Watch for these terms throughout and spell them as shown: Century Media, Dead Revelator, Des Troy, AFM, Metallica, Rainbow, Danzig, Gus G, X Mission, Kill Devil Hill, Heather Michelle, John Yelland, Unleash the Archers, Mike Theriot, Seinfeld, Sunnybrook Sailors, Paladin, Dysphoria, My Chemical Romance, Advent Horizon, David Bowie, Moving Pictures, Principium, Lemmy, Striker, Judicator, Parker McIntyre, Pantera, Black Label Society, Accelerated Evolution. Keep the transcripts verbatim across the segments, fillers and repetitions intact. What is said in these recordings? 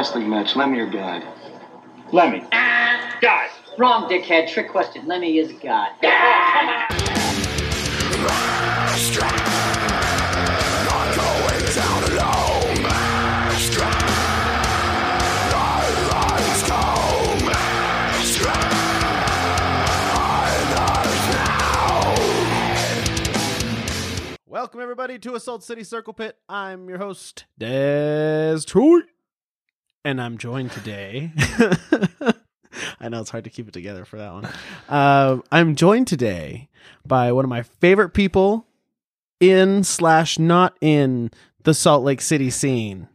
wrestling match. Lemmy or God? Lemmy. Ah, God. Wrong, dickhead. Trick question. Lemmy is God. Ah. Oh, come on. Welcome, everybody, to Assault City Circle Pit. I'm your host, Des Troy, and I'm joined today. I know it's hard to keep it together for that one. Uh, I'm joined today by one of my favorite people in slash not in the Salt Lake City scene.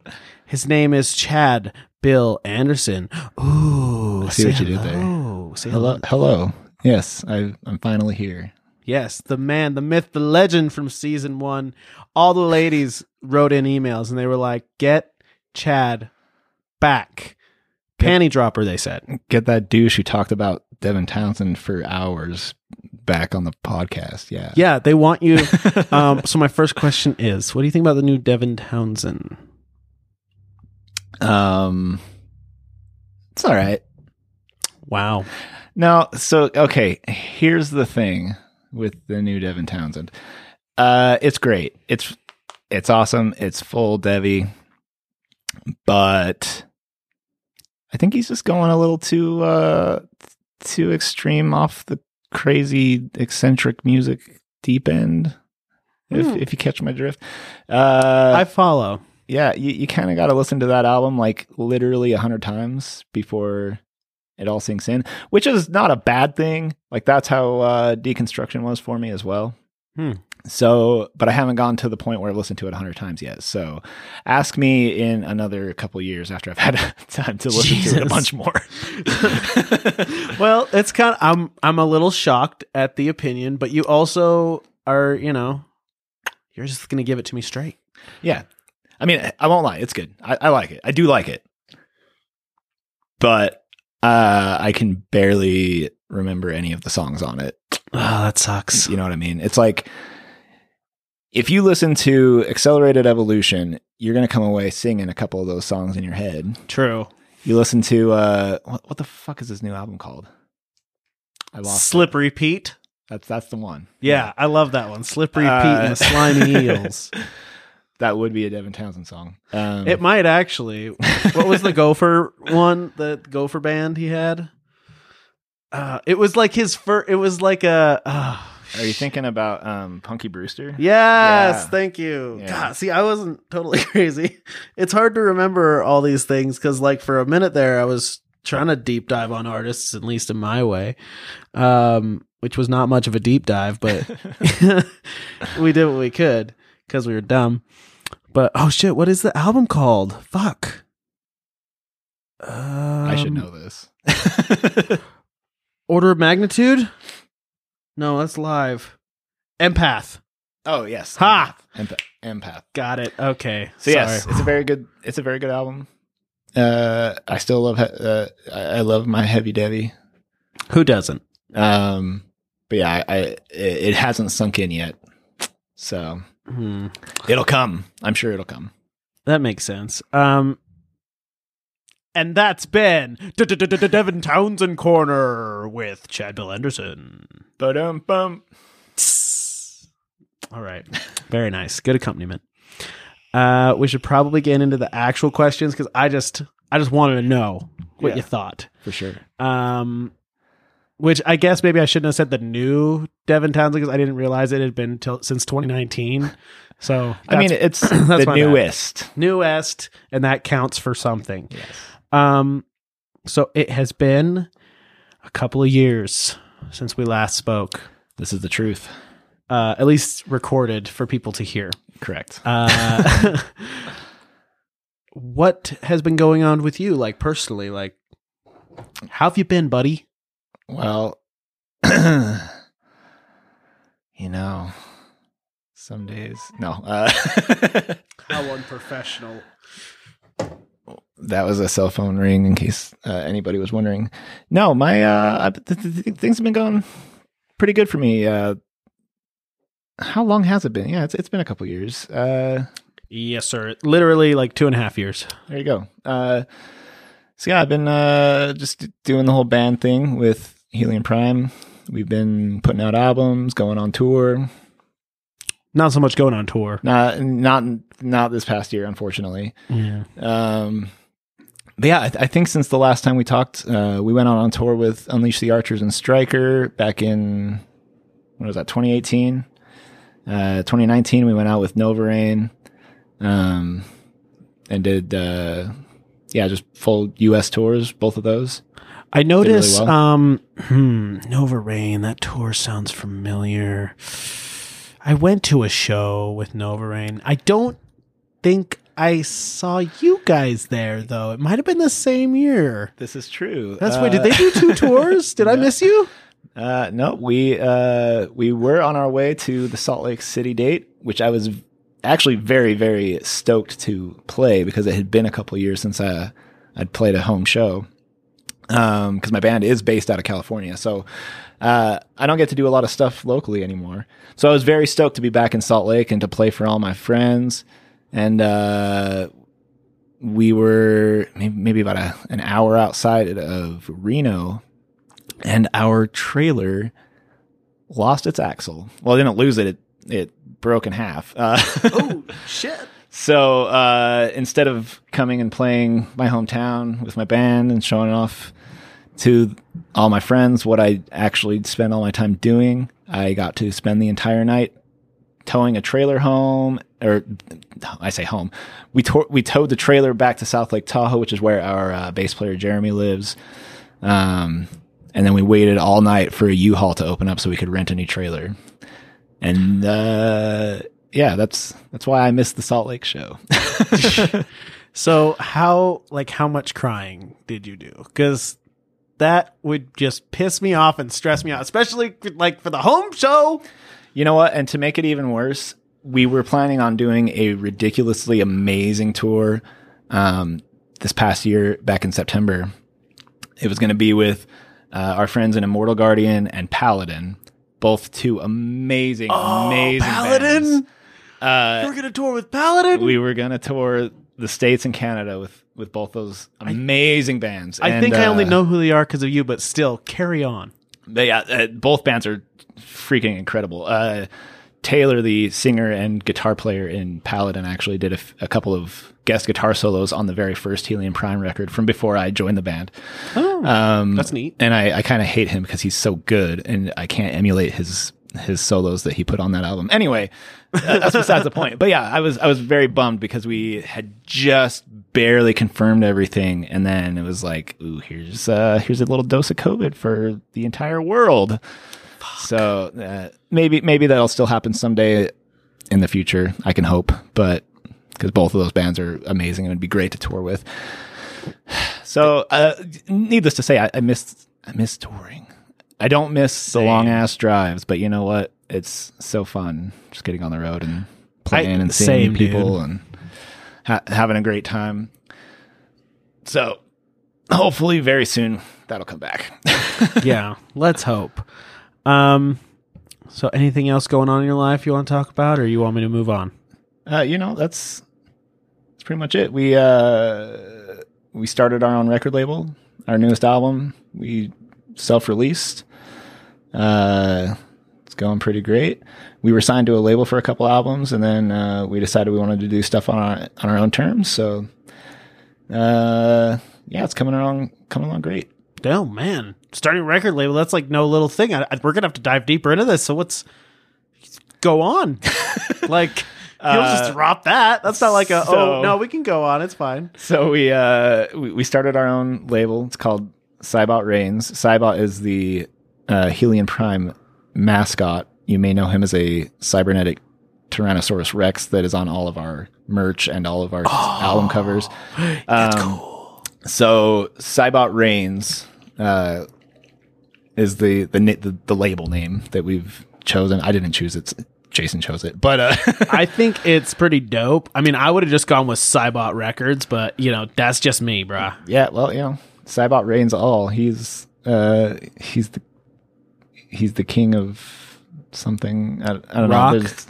His name is Chad Bill Anderson. Ooh, I see what hello. You did there. Say hello. Hello. Yes, I, I'm finally here. Yes, the man, the myth, the legend from season one. All the ladies wrote in emails and they were like, get Chad back. Panty dropper, they said. Get that douche who talked about Devin Townsend for hours back on the podcast. Yeah. Yeah, they want you. um, so my first question is, what do you think about the new Devin Townsend? Um, it's all right. Wow. Now, so, okay, here's the thing. With the new Devin Townsend, uh, it's great. It's it's awesome. It's full Devy, but I think he's just going a little too uh, too extreme off the crazy eccentric music deep end. If mm. if you catch my drift, uh, I follow. Yeah, you, you kind of got to listen to that album like literally a hundred times before it all sinks in, which is not a bad thing. Like, that's how uh, deconstruction was for me as well. Hmm. So, but I haven't gotten to the point where I've listened to it a hundred times yet. So ask me in another couple years after I've had time to listen Jesus. to it a bunch more. Well, it's kind of, I'm, I'm a little shocked at the opinion, but you also are, you know, you're just going to give it to me straight. Yeah. I mean, I won't lie. It's good. I, I like it. I do like it. But Uh, I can barely remember any of the songs on it. Oh, that sucks. You know what I mean? It's like, if you listen to Accelerated Evolution, you're going to come away singing a couple of those songs in your head. True. You listen to, uh, what, what the fuck is this new album called? I lost Slippery that. Pete. That's, that's the one. Yeah, yeah. I love that one. Slippery uh, Pete and the Slimy Eels. That would be a Devin Townsend song. Um, it might actually. What was the Gopher one? The Gopher band he had. Uh, it was like his first. It was like a. Uh, Are you thinking about um, Punky Brewster? Yes, yeah. Thank you. Yeah. God, see, I wasn't totally crazy. It's hard to remember all these things because, like, for a minute there, I was trying to deep dive on artists, at least in my way, um, which was not much of a deep dive, but we did what we could. Because we were dumb. But, oh shit, what is the album called? Fuck. Um, I should know this. Order of Magnitude? No, that's live. Empath. Oh, yes. Ha! Empath. Empath. Got it. Okay. So, Sorry. yes, it's a very good, it's a very good album. Uh, I still love, uh, I love my Heavy Devy. Who doesn't? Um, but yeah, I, I it hasn't sunk in yet. So... Hmm. It'll come. I'm sure it'll come. That makes sense. Um, and that's been Devin Townsend Corner with Chad Bill Anderson. Ba-dum bum. All right. Very nice. Good accompaniment. Uh, we should probably get into the actual questions because I just I just wanted to know what yeah, you thought. For sure. Um, which I guess maybe I shouldn't have said the new Devin Townsend because I didn't realize it had been till since twenty nineteen. So I mean, it's that's the newest, bad. newest, and that counts for something. Yes. Um. So it has been a couple of years since we last spoke. This is the truth. Uh, at least recorded for people to hear. Correct. Uh, what has been going on with you, like personally? Like, how have you been, buddy? Well, you know, some days, no, uh, how unprofessional. That was a cell phone ring in case uh, anybody was wondering. No, my, uh, th- th- th- things have been going pretty good for me. Uh, how long has it been? Yeah, it's, it's been a couple years. Uh, Yes, sir. Literally like two and a half years. There you go. Uh, so yeah, I've been uh, just doing the whole band thing with Helion Prime. We've been putting out albums, going on tour. Not so much going on tour. Not not not this past year, unfortunately. Yeah. Um, but yeah, I, th- I think since the last time we talked, uh, we went on, on tour with Unleash the Archers and Striker back in, what was that, twenty eighteen? Uh, twenty nineteen, we went out with Nova Rain um, and did, uh, yeah, just full U S tours, both of those. I noticed really well. um, hmm, Nova Rain, that tour sounds familiar. I went to a show with Nova Rain. I don't think I saw you guys there, though. It might have been the same year. This is true. That's uh, why. Did they do two tours? Did no. I miss you? Uh, no, we uh, we were on our way to the Salt Lake City date, which I was actually very, very stoked to play because it had been a couple of years since I, I'd played a home show. Um, because my band is based out of California, so uh, I don't get to do a lot of stuff locally anymore. So I was very stoked to be back in Salt Lake and to play for all my friends. And uh, we were maybe, maybe about a, an hour outside of Reno, and our trailer lost its axle. Well, it didn't lose it; it, it broke in half. Uh, oh shit! So uh, instead of coming and playing my hometown with my band and showing off to all my friends what I actually spent all my time doing, I got to spend the entire night towing a trailer home, or I say home. We to- we towed the trailer back to South Lake Tahoe, which is where our uh, bass player Jeremy lives. Um, and then we waited all night for a U-Haul to open up so we could rent a new trailer. And uh yeah, that's that's why I missed the Salt Lake show. So how like how much crying did you do? Because that would just piss me off and stress me out, especially like for the home show. You know what? And to make it even worse, we were planning on doing a ridiculously amazing tour um, this past year, back in September. It was going to be with uh, our friends in Immortal Guardian and Paladin, both two amazing, oh, amazing Paladin bands. Uh, we were gonna tour with Paladin. We were gonna tour the States and Canada with, with both those amazing I, bands. I and, think uh, I only know who they are because of you, but still, carry on. They, uh, uh, both bands are freaking incredible. Uh, Taylor, the singer and guitar player in Paladin, actually did a, f- a couple of guest guitar solos on the very first Helion Prime record from before I joined the band. Oh, um, that's neat. And I, I kind of hate him because he's so good, and I can't emulate his his solos that he put on that album. Anyway, that's besides the point. But yeah, I was I was very bummed because we had just barely confirmed everything, and then it was like, ooh, here's uh, here's a little dose of COVID for the entire world. Fuck. So uh, maybe maybe that'll still happen someday in the future. I can hope, but because both of those bands are amazing and it'd be great to tour with. So uh, needless to say, I, I missed I missed touring. I don't miss Same. the long ass drives, but you know what? It's so fun just getting on the road and playing I, and seeing same, people dude. and ha- having a great time. So hopefully very soon that'll come back. Yeah, let's hope. Um, so anything else going on in your life you want to talk about, or you want me to move on? Uh, you know, that's, that's pretty much it. We, uh, we started our own record label, our newest album. We self-released, uh, it's going pretty great. We were signed to a label for a couple albums, and then, uh, we decided we wanted to do stuff on our, on our own terms. So, uh, yeah, it's coming along, coming along great. Oh man, starting a record label, that's like no little thing. I, I, we're gonna have to dive deeper into this, so let's go on. Like you'll uh, just drop that that's not like a so, oh no we can go on, it's fine. So we uh we, we started our own label. It's called Cybot Reigns. Cybot is the uh Helion Prime mascot. You may know him as a cybernetic Tyrannosaurus Rex that is on all of our merch and all of our oh, album covers. That's um, cool. So Cybot Reigns uh, is the, the the the label name that we've chosen. I didn't choose it; Jason chose it. But uh, I think it's pretty dope. I mean, I would have just gone with Cybot Records, but you know, that's just me, bruh. Yeah, well, you know, Cybot Reigns all. He's uh, he's the he's the king of something. I, I don't Rock. know. There's,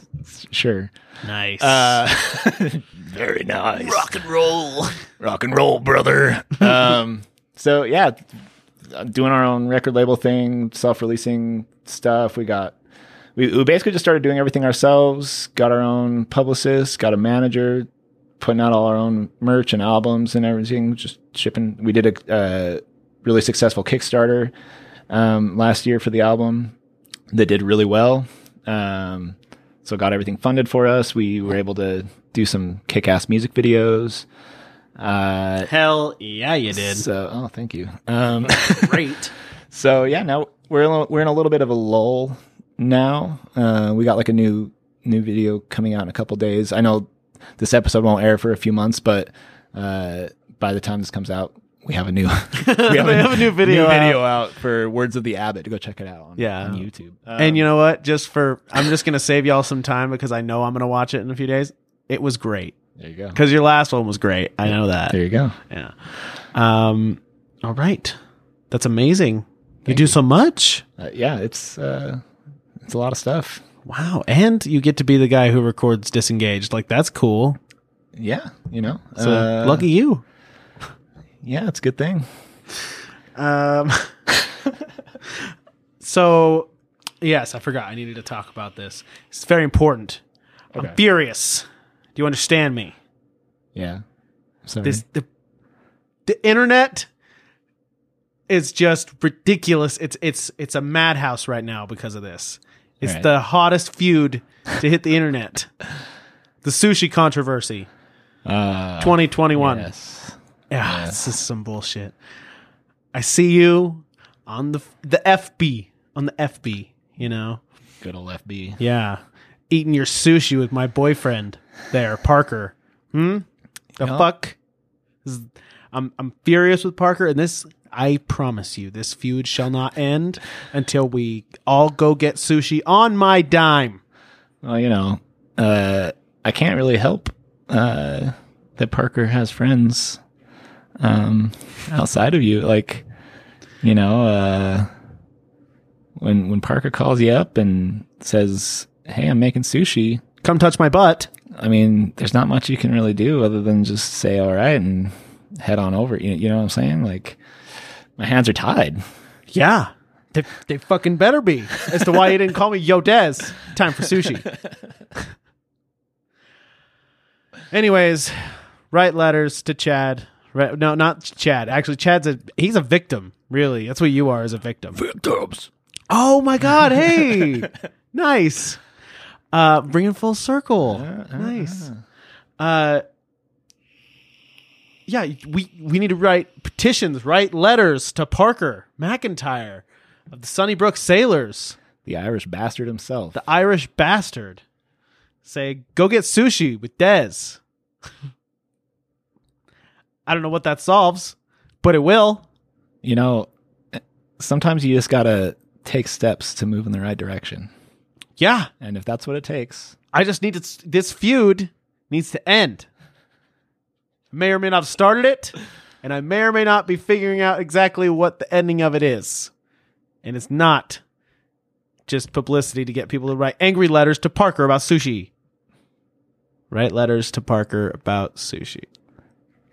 sure. Nice. Uh, very nice. Rock and roll. Rock and roll, brother. um, so, yeah, doing our own record label thing, self-releasing stuff. We got, we, we basically just started doing everything ourselves, got our own publicist, got a manager, putting out all our own merch and albums and everything, just shipping. We did a uh, really successful Kickstarter um, last year for the album that did really well. Um, so got everything funded for us. We were able to do some kick-ass music videos. Uh, Hell yeah, you did. So, oh, thank you. Um, great. So yeah, now we're in a, we're in a little bit of a lull now. Uh, we got like a new new video coming out in a couple days. I know this episode won't air for a few months, but uh, by the time this comes out, we have a new we have, a, have a new video, new out. video out for Words of the Abbot. To go check it out on, yeah. on YouTube. Um, and you know what? Just for I'm just gonna save y'all some time because I know I'm gonna watch it in a few days. It was great. There you go. Because your last one was great. I know that. There you go. Yeah. Um, all right. That's amazing. Thank you do you. so much. Uh, yeah, it's uh, it's a lot of stuff. Wow. And you get to be the guy who records Disengaged. Like, that's cool. Yeah. You know. So, uh, lucky you. Yeah, it's a good thing. Um. So, yes, I forgot. I needed to talk about this. It's very important. Okay. I'm furious. Do you understand me? Yeah. Sorry. This, the, the internet is just ridiculous. It's it's it's a madhouse right now because of this. It's right. The hottest feud to hit the internet. The sushi controversy. Uh, twenty twenty-one. Yes. Yeah, yeah. This is some bullshit. I see you on the the F B. On the F B, you know. Good old F B. Yeah. Eating your sushi with my boyfriend. There, Parker. Hmm? The yep. fuck? Is, I'm I'm furious with Parker, and this, I promise you, this feud shall not end until we all go get sushi on my dime. Well, you know, uh, I can't really help uh, that Parker has friends um, outside of you. Like, you know, uh, when when Parker calls you up and says, hey, I'm making sushi. Come touch my butt. I mean, there's not much you can really do other than just say, all right, and head on over. You, you know what I'm saying? Like, my hands are tied. Yeah. They, they fucking better be. As to why you didn't call me, yo, Des, time for sushi. Anyways, write letters to Chad. Right, no, not Chad. Actually, Chad's a, he's a victim, really. That's what you are, as a victim. Victims. Oh, my God. Hey. Nice. Uh, bringing full circle. Uh, uh, nice. Uh, uh, yeah, we, we need to write petitions, write letters to Parker McIntyre of the Sunnybrook Sailors. The Irish bastard himself. The Irish bastard. Say, go get sushi with Dez. I don't know what that solves, but it will. You know, sometimes you just gotta take steps to move in the right direction. Yeah. And if that's what it takes. I just need to, this feud needs to end. I may or may not have started it, and I may or may not be figuring out exactly what the ending of it is. And it's not just publicity to get people to write angry letters to Parker about sushi. Write letters to Parker about sushi.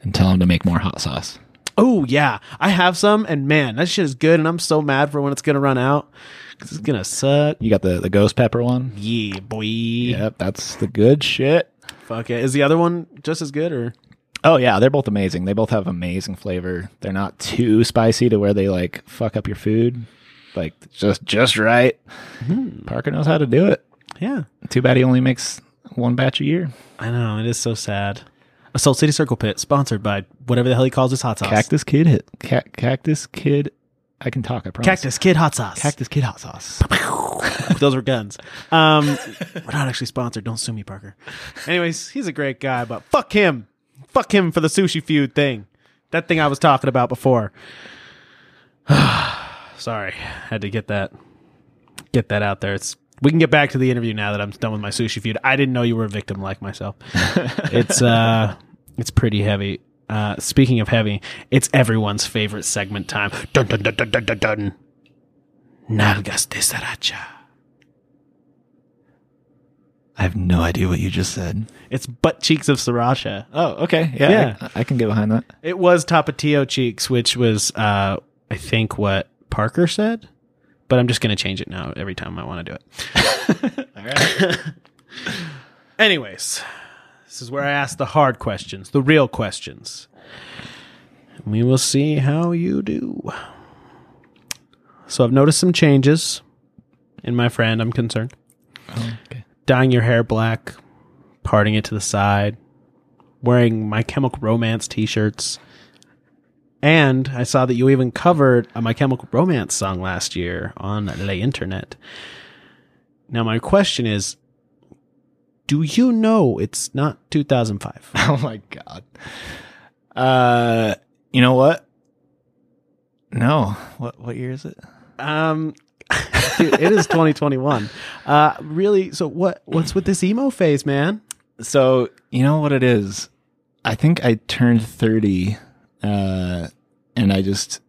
And tell him to make more hot sauce. Oh, yeah. I have some, and man, that shit is good, and I'm so mad for when it's going to run out. Because it's going to suck. You got the, the ghost pepper one? Yeah, boy. Yep, that's the good shit. Fuck it. Is the other one just as good, or? Oh, yeah, they're both amazing. They both have amazing flavor. They're not too spicy to where they, like, fuck up your food. Like, just just right. Mm-hmm. Parker knows how to do it. Yeah. Too bad he only makes one batch a year. I know. It is so sad. Assault City Circle Pit, sponsored by whatever the hell he calls his hot sauce. Cactus Kid hit. Ca- Cactus Kid. I can talk, I promise. Cactus Kid hot sauce. Cactus Kid hot sauce. Those were guns. Um, we're not actually sponsored. Don't sue me, Parker. Anyways, he's a great guy, but fuck him. Fuck him for the sushi feud thing. That thing I was talking about before. Sorry. Had to get that get that out there. It's We can get back to the interview now that I'm done with my sushi feud. I didn't know you were a victim like myself. It's uh, it's pretty heavy. Uh, speaking of heavy, it's everyone's favorite segment time. Dun dun dun dun dun dun dun. Nalgas de Sriracha. I have no idea what you just said. It's butt cheeks of sriracha. Oh, okay. Yeah, yeah. I, I can get behind that. It was Tapatio cheeks, which was, uh, I think, what Parker said. But I'm just going to change it now every time I want to do it. All right. Anyways, this is where I ask the hard questions, the real questions. We will see how you do. So I've noticed some changes in my friend. I'm concerned. Oh, okay. Dyeing your hair black, parting it to the side, wearing My Chemical Romance t-shirts. And I saw that you even covered a My Chemical Romance song last year on the internet. Now, my question is, do you know it's not two thousand five? Oh, my God. Uh, you know what? No. What what year is it? Um, dude, it is twenty twenty-one. Uh, really? So what? What's with this emo phase, man? So you know what it is? I think I turned thirty, uh, and I just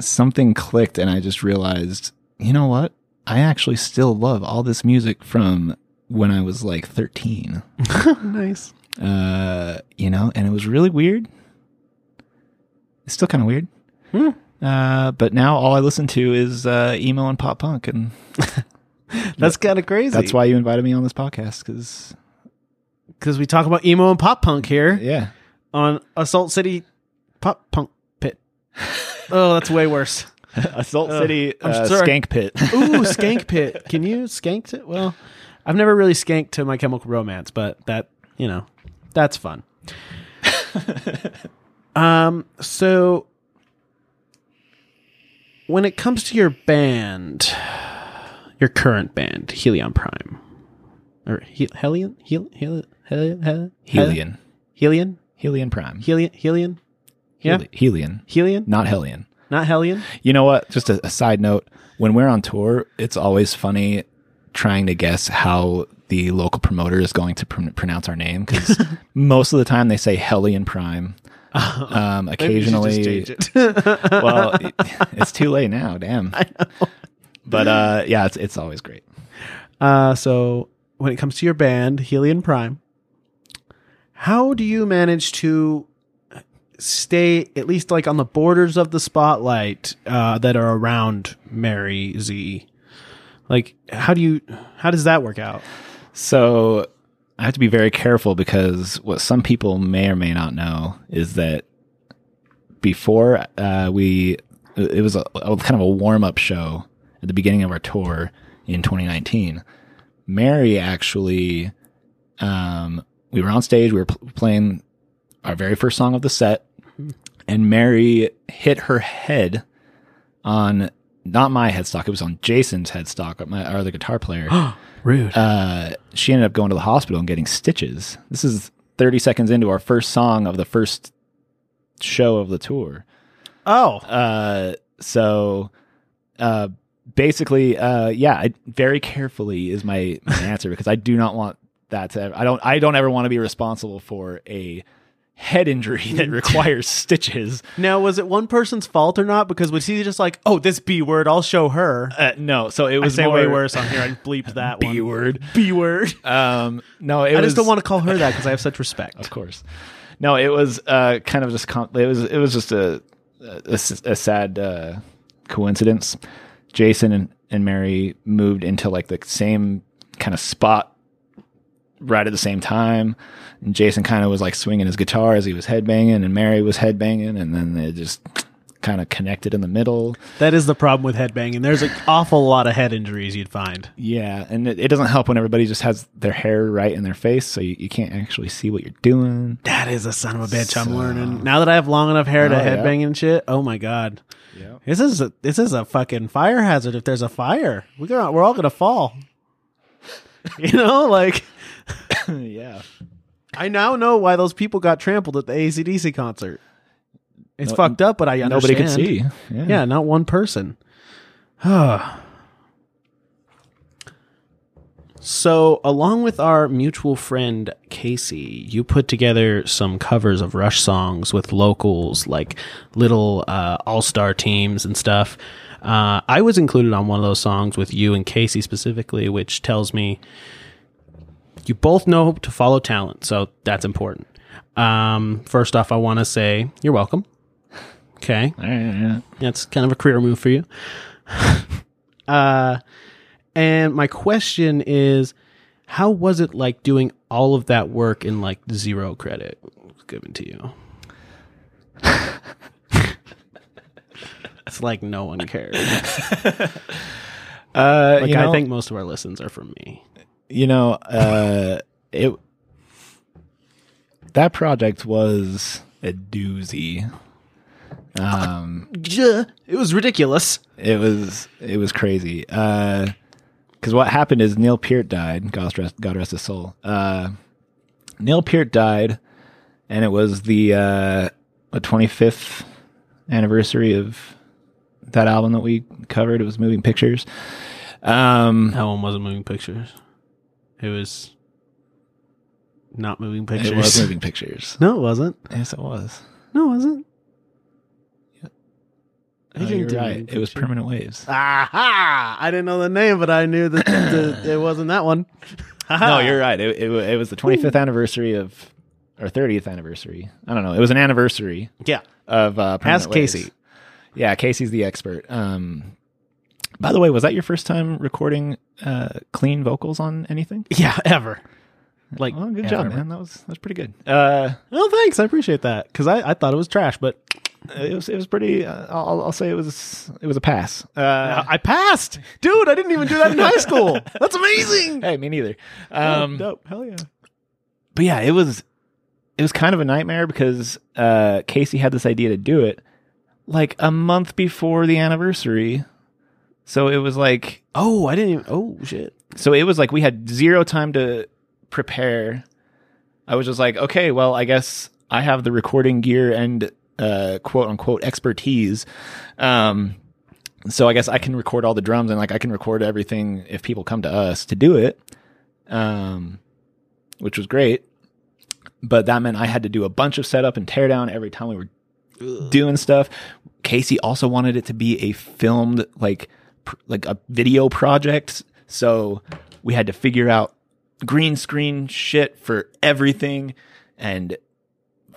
something clicked, and I just realized, you know what? I actually still love all this music from when I was like thirteen. Nice. Uh, you know, and it was really weird. It's still kind of weird. Hmm. Uh, but now all I listen to is uh, emo and pop punk, and that's kind of crazy. That's why you invited me on this podcast, because because we talk about emo and pop punk here. Yeah, on Assault City Pop Punk Pit. Oh, that's way worse. Assault uh, City uh, Skank Pit. Ooh, Skank Pit. Can you skank it? Well, I've never really skanked to My Chemical Romance, but that you know, that's fun. um. So. When it comes to your band, your current band, Helion Prime, or Hel- Helion, Hel- Hel- Hel- Hel- Helion, Helion, Helion Prime, Helion, Helion, yeah, Helion, Helion, not Helion, not Helion. You know what? Just a, a side note: when we're on tour, it's always funny trying to guess how the local promoter is going to pr- pronounce our name, because most of the time they say Helion Prime. Um, occasionally, it. Well, it, it's too late now. Damn. I know. But, uh, yeah, it's, it's always great. Uh, so when it comes to your band, Helion Prime, how do you manage to stay at least like on the borders of the spotlight, uh, that are around Mary Z? Like, how do you, how does that work out? So, I have to be very careful, because what some people may or may not know is that before uh, we, it was a, a kind of a warm-up show at the beginning of our tour in twenty nineteen. Mary actually, um, we were on stage, we were pl- playing our very first song of the set, and Mary hit her head on, not my headstock, it was on Jason's headstock, my, our other guitar player. Rude. Uh, she ended up going to the hospital and getting stitches. This is thirty seconds into our first song of the first show of the tour. Oh. Uh, so uh, basically, uh, yeah, I, very carefully is my, my answer, because I do not want that to ever, I don't, I don't ever want to be responsible for a head injury that requires stitches. Now, was it one person's fault or not? Because was he just like, oh, this B word, I'll show her? Uh, no, so it was I say more way worse on here. I bleeped that B one. B word. B word. Um, no, it I was, just don't want to call her that because I have such respect. Of course. No, it was uh, kind of just com- it was it was just a a, a sad uh, coincidence. Jason and, and Mary moved into like the same kind of spot right at the same time, and Jason kind of was like swinging his guitar as he was headbanging, and Mary was headbanging, and then they just kind of connected in the middle. That is the problem with headbanging. There's an awful lot of head injuries you'd find. Yeah, and it, it doesn't help when everybody just has their hair right in their face, so you, you can't actually see what you're doing. That is a son of a bitch. So, I'm learning. Now that I have long enough hair to oh, headbang yeah. and shit, oh my God. Yeah. This is a, this is a fucking fire hazard if there's a fire. We're, gonna, we're all going to fall. You know, like... Yeah, I now know why those people got trampled at the A C D C concert. It's no, fucked up, but I understand. Nobody could see. Yeah, yeah, not one person. So, along with our mutual friend Casey, you put together some covers of Rush songs with locals, like little uh, all-star teams and stuff. Uh, I was included on one of those songs with you and Casey specifically, which tells me You both know to follow talent, so that's important. Um, first off, I want to say you're welcome. Okay. All right, yeah. That's kind of a career move for you. uh, and my question is, how was it like doing all of that work in like zero credit given to you? It's like no one cares. uh, like, you know, I think most of our listens are from me. You know, uh, it that project was a doozy. Um, it was ridiculous. It was it was crazy. Uh, because what happened is Neil Peart died. God rest, God rest his soul. Uh, Neil Peart died, and it was the uh, twenty-fifth anniversary of that album that we covered. It was Moving Pictures. Um, that one wasn't Moving Pictures. It was not Moving Pictures. It was Moving Pictures. No, it wasn't. Yes, it was. No, it wasn't. Oh, you're right. It picture. was Permanent Waves. Aha! I didn't know the name, but I knew that the, the, it wasn't that one. No, you're right. It, it, it was the twenty-fifth Ooh. anniversary of, or thirtieth anniversary. I don't know. It was an anniversary. Yeah. Of uh, Permanent Ask Waves. Casey. Yeah, Casey's the expert. Um, by the way, was that your first time recording uh, clean vocals on anything? Yeah, ever. Like, well, good ever, job, man. That was that was pretty good. Uh, oh, thanks. I appreciate that because I, I thought it was trash, but. It was. It was pretty. Uh, I'll, I'll say it was. It was a pass. Uh, I passed, dude. I didn't even do that in high school. That's amazing. Hey, me neither. Um, oh, dope. Hell yeah. But yeah, it was. It was kind of a nightmare because uh, Casey had this idea to do it like a month before the anniversary. So it was like, oh, I didn't even. Oh shit. So it was like we had zero time to prepare. I was just like, okay, well, I guess I have the recording gear and. Uh, quote unquote expertise. Um, so I guess I can record all the drums and like I can record everything if people come to us to do it, um, which was great. But that meant I had to do a bunch of setup and tear down every time we were Ugh. doing stuff. Casey also wanted it to be a filmed like pr- like a video project, so we had to figure out green screen shit for everything and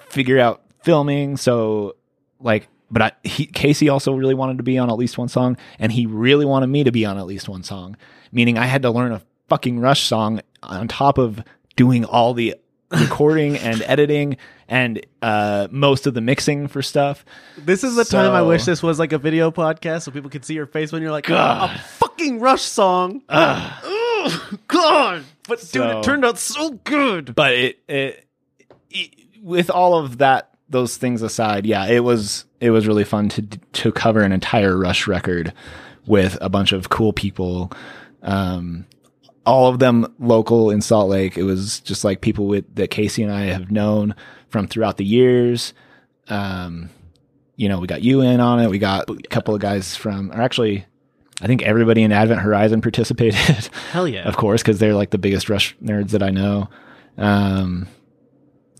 figure out filming. So like, but I, he, Casey also really wanted to be on at least one song, and he really wanted me to be on at least one song, meaning I had to learn a fucking Rush song on top of doing all the recording and editing and uh most of the mixing for stuff. This is the so, time I wish this was like a video podcast so people could see your face when you're like, God. Oh, a fucking Rush song. Uh, oh, God. But so, dude, it turned out so good. But it, it, it with all of that. Those things aside, yeah, it was it was really fun to to cover an entire Rush record with a bunch of cool people, um, all of them local in Salt Lake. It was just like people with that Casey and I have known from throughout the years. Um, you know, we got you in on it. We got a couple of guys from, or actually, I think everybody in Advent Horizon participated. Hell yeah, of course, because they're like the biggest Rush nerds that I know. Um,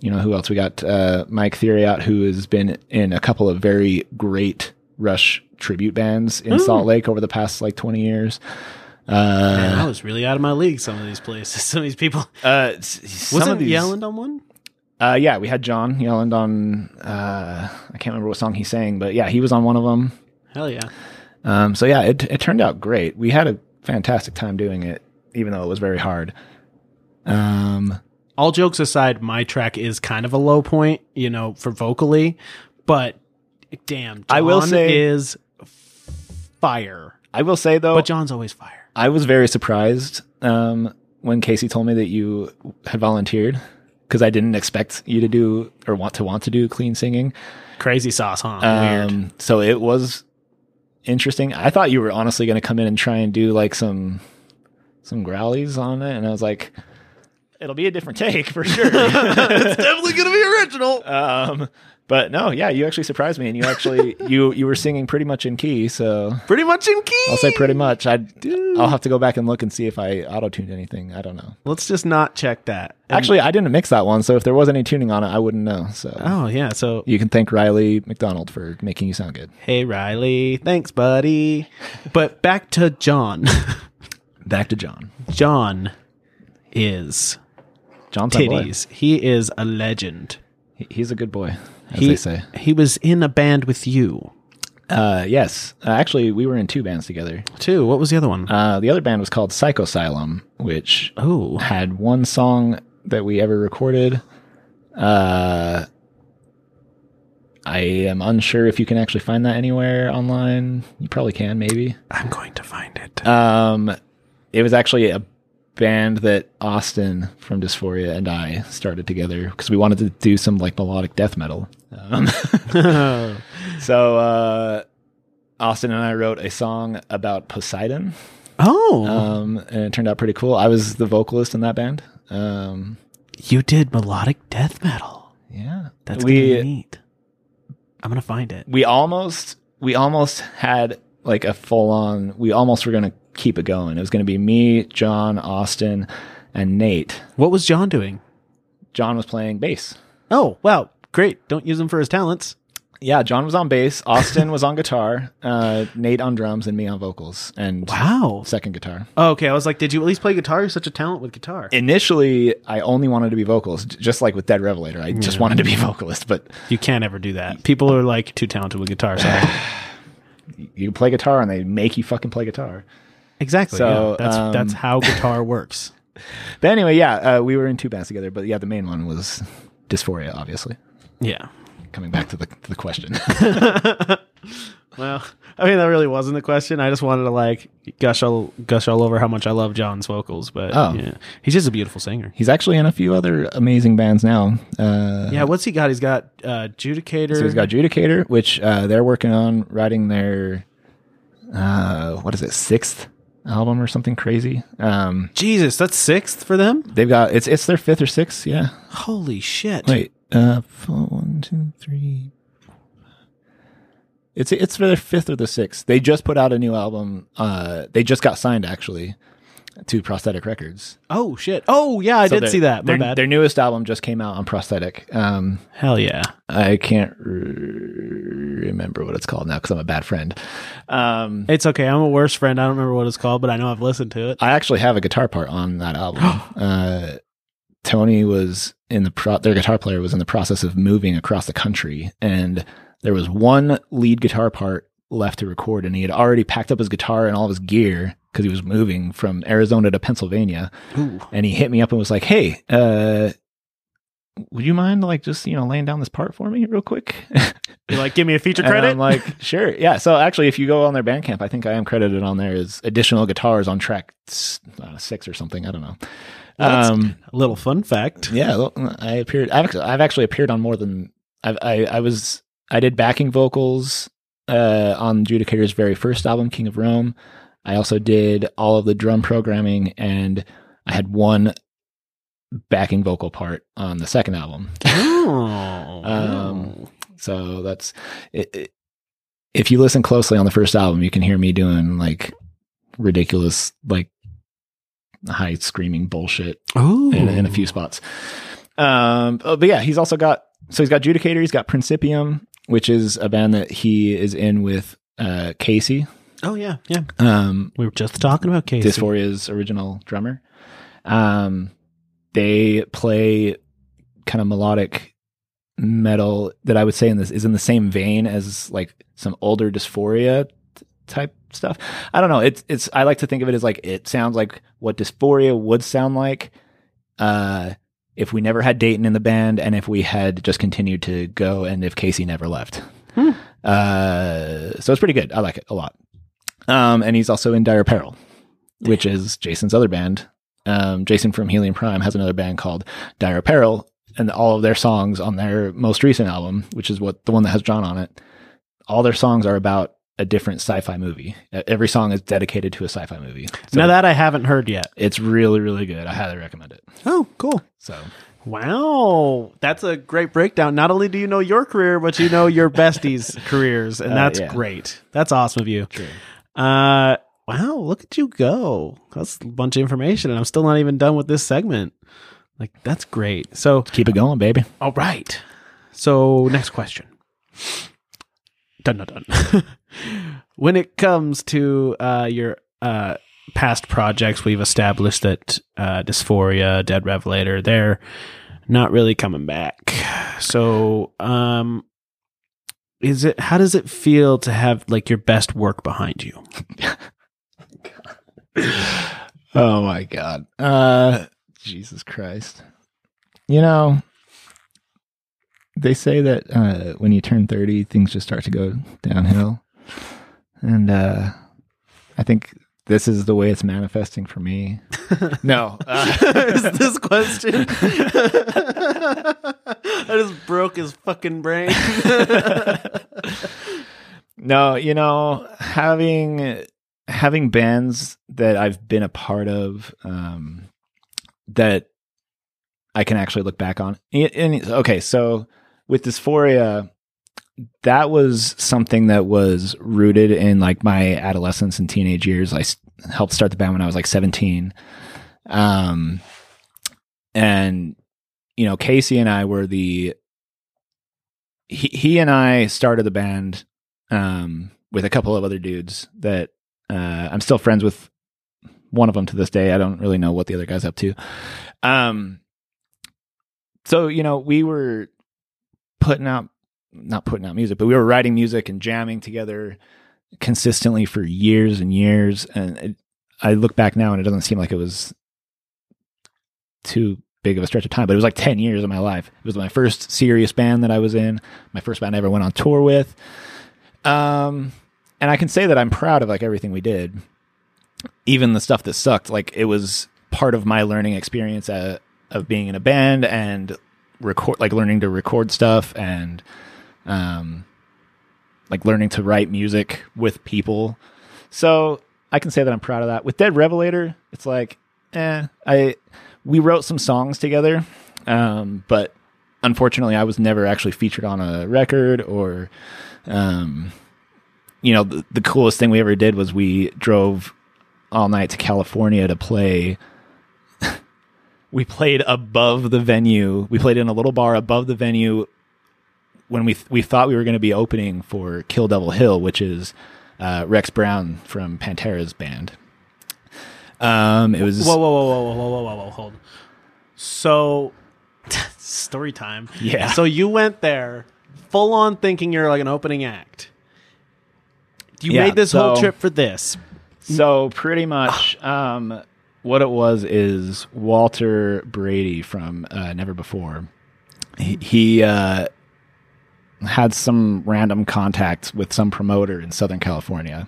You know, who else? We got uh, Mike Theriot, who has been in a couple of very great Rush tribute bands in Ooh. Salt Lake over the past, like, twenty years. Uh, Man, I was really out of my league, some of these places, some of these people. Uh, some Wasn't of these, Yelland on one? Uh, yeah, we had John Yelland on, uh, I can't remember what song he sang, but yeah, he was on one of them. Hell yeah. Um, so yeah, it, it turned out great. We had a fantastic time doing it, even though it was very hard. Um... All jokes aside, my track is kind of a low point, you know, for vocally, but damn, John I will say, is fire. I will say, though. But John's always fire. I was very surprised um, when Casey told me that you had volunteered, because I didn't expect you to do or want to want to do clean singing. Crazy sauce, huh? Um, Weird. So it was interesting. I thought you were honestly going to come in and try and do like some some growlies on it, and I was like... It'll be a different take for sure. It's definitely going to be original. Um, but no, yeah, you actually surprised me, and you actually you you were singing pretty much in key. So pretty much in key. I'll say pretty much. I I'll have to go back and look and see if I auto tuned anything. I don't know. Let's just not check that. And actually, I didn't mix that one, so if there was any tuning on it, I wouldn't know. So oh yeah, so you can thank Riley McDonald for making you sound good. Hey Riley, thanks buddy. But back to John. back to John. John is. John's titties. He is a legend. He, he's a good boy, as he, they say. He was in a band with you. Uh, yes. Uh, actually, we were in two bands together. Two? What was the other one? Uh, the other band was called Psychosylum, which Ooh. had one song that we ever recorded. Uh, I am unsure if you can actually find that anywhere online. You probably can, maybe. I'm going to find it. Um, it was actually a band that Austin from Dysphoria and I started together because we wanted to do some like melodic death metal. Um, so uh, Austin and I wrote a song about Poseidon. Oh, um, and it turned out pretty cool. I was the vocalist in that band. Um, you did melodic death metal. Yeah, that's we, gonna be neat. I'm gonna find it. We almost, we almost had like a full on. We almost were gonna keep it going. It was going to be me, John, Austin, and Nate. What was John doing? John was playing bass. Oh, wow. Great. Don't use him for his talents. Yeah, John was on bass. Austin was on guitar. Uh, Nate on drums and me on vocals. And wow. Second guitar. Oh, okay. I was like, did you at least play guitar? You're such a talent with guitar. Initially, I only wanted to be vocals, just like with Dead Revelator. I yeah. just wanted to be vocalist, but... You can't ever do that. People are like too talented with guitar. Sorry. You play guitar and they make you fucking play guitar. Exactly. So, yeah. That's um, that's how guitar works. But anyway, yeah, uh, we were in two bands together. But yeah, the main one was Dysphoria, obviously. Yeah. Coming back to the to the question. Well, I mean, that really wasn't the question. I just wanted to like gush all gush all over how much I love John's vocals. But oh. yeah, he's just a beautiful singer. He's actually in a few other amazing bands now. Uh, yeah. What's he got? He's got uh, Judicator. So he's got Judicator, which uh, they're working on writing their uh, what is it sixth. album or something crazy. Um Jesus, that's sixth for them? They've got it's it's their fifth or sixth, yeah. Holy shit. Wait, uh four, one, two, three. It's it's for their fifth or the sixth. They just put out a new album. Uh they just got signed actually to Prosthetic Records. Oh shit. Oh yeah, I so did see that. My their, bad. Their newest album just came out on Prosthetic. Um Hell yeah. I can't re- remember what it's called now because I'm a bad friend. Um it's okay, I'm a worse friend. I don't remember what it's called, but I know I've listened to it. I actually have a guitar part on that album. uh Tony was in the pro their guitar player was in the process of moving across the country, and there was one lead guitar part left to record, and he had already packed up his guitar and all of his gear because he was moving from Arizona to Pennsylvania. Ooh. And he hit me up and was like, hey, uh would you mind like just, you know, laying down this part for me real quick? You're like, give me a feature credit? I'm like, sure. Yeah. So actually, if you go on their Bandcamp, I think I am credited on there as additional guitars on track uh, six or something. I don't know. Well, um, a little fun fact. Yeah. I appeared, I've, I've actually appeared on more than I've, I, I was, I did backing vocals uh, on Judicator's very first album, King of Rome. I also did all of the drum programming, and I had one backing vocal part on the second album. Oh, um, so that's it, it, if you listen closely on the first album, you can hear me doing like ridiculous, like high screaming bullshit in, in a few spots. Um, oh, but yeah, he's also got so he's got Judicator, he's got Principium, which is a band that he is in with uh, Casey. Oh yeah, yeah. Um, we were just talking about Casey, Dysphoria's original drummer. Um. They play kind of melodic metal that I would say in this is in the same vein as like some older Dysphoria type stuff. I don't know. It's it's. I like to think of it as like it sounds like what Dysphoria would sound like uh, if we never had Dayton in the band and if we had just continued to go and if Casey never left. Hmm. Uh, so it's pretty good. I like it a lot. Um, and he's also in Dire Peril, Damn. which is Jason's other band. Um, Jason from Helion Prime has another band called Dire Peril, and all of their songs on their most recent album, which is what the one that has John on it, all their songs are about a different sci-fi movie. Every song is dedicated to a sci-fi movie. So now that I haven't heard yet. It's really, really good. I highly recommend it. Oh, cool. So, wow. That's a great breakdown. Not only do you know your career, but you know your besties' careers, and that's uh, yeah. great. That's awesome of you. True. Uh, Wow, look at you go. That's a bunch of information, and I'm still not even done with this segment. Like, that's great. So keep it going, baby. All right. So next question. Dun, dun, dun. When it comes to uh, your uh, past projects, we've established that uh, Dysphoria, Dead Revelator, they're not really coming back. So, um, is it? How does it feel to have like your best work behind you? Oh my God! Uh, Jesus Christ! You know, they say that uh, when you turn thirty, things just start to go downhill, and uh, I think this is the way it's manifesting for me. No, uh, is this question? I just broke his fucking brain. No, you know, having having bands that I've been a part of, um, that I can actually look back on. And, and, okay, so with Dysphoria, that was something that was rooted in like my adolescence and teenage years. I s- helped start the band when I was like seventeen. Um, and, you know, Casey and I were the, he, he and I started the band, um, with a couple of other dudes that, uh, I'm still friends with one of them to this day. I don't really know what the other guy's up to. Um, so, you know, we were putting out, not putting out music, but we were writing music and jamming together consistently for years and years. And it, I look back now and it doesn't seem like it was too big of a stretch of time, but it was like ten years of my life. It was my first serious band that I was in, my first band I ever went on tour with. Um, and I can say that I'm proud of like everything we did, even the stuff that sucked. Like it was part of my learning experience at, of being in a band and record, like learning to record stuff and, um, like learning to write music with people. So I can say that I'm proud of that. With Dead Revelator, it's like, eh, I, we wrote some songs together. Um, but unfortunately I was never actually featured on a record or, um, you know, the, the coolest thing we ever did was we drove all night to California to play. We played above the venue. We played in a little bar above the venue when we th- we thought we were going to be opening for Kill Devil Hill, which is uh, Rex Brown from Pantera's band. Um, it was whoa, whoa, whoa, whoa, whoa, whoa, whoa, whoa, hold. So, story time. Yeah. So you went there full on thinking you're like an opening act. You yeah, made this so, whole trip for this. So pretty much. um, What it was is Walter Brady from uh, Never Before. He, he uh, had some random contact with some promoter in Southern California,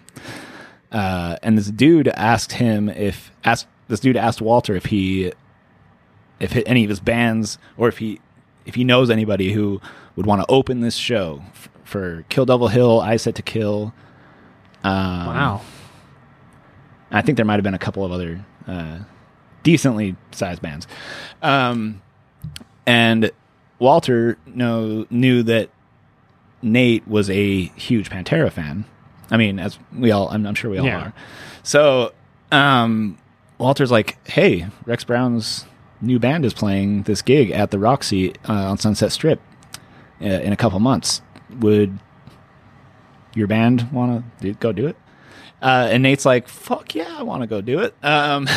uh, and this dude asked him if asked this dude asked Walter if he if any of his bands or if he if he knows anybody who would want to open this show f- for Kill Devil Hill. I Said to Kill. Um, wow. I think there might have been a couple of other. Uh, decently sized bands. Um, and Walter know, knew that Nate was a huge Pantera fan. I mean, as we all, I'm, I'm sure we all yeah. are. So, um, Walter's like, hey, Rex Brown's new band is playing this gig at the Roxy uh, on Sunset Strip uh, in a couple months. Would your band want to go do it? Uh, and Nate's like, fuck yeah, I want to go do it. Um,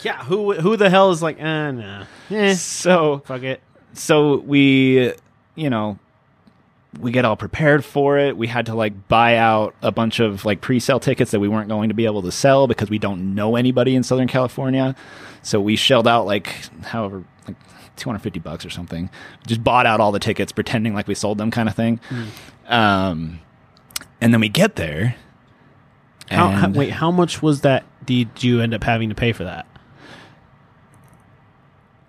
yeah, who who the hell is like, uh, no. Eh, so, fuck it. So we, you know, we get all prepared for it. We had to, like, buy out a bunch of, like, pre-sale tickets that we weren't going to be able to sell because we don't know anybody in Southern California. So we shelled out, like, however, like two hundred fifty bucks or something. Just bought out all the tickets, pretending like we sold them kind of thing. Mm. Um, and then we get there. How, how, wait, how much was that? Did you end up having to pay for that?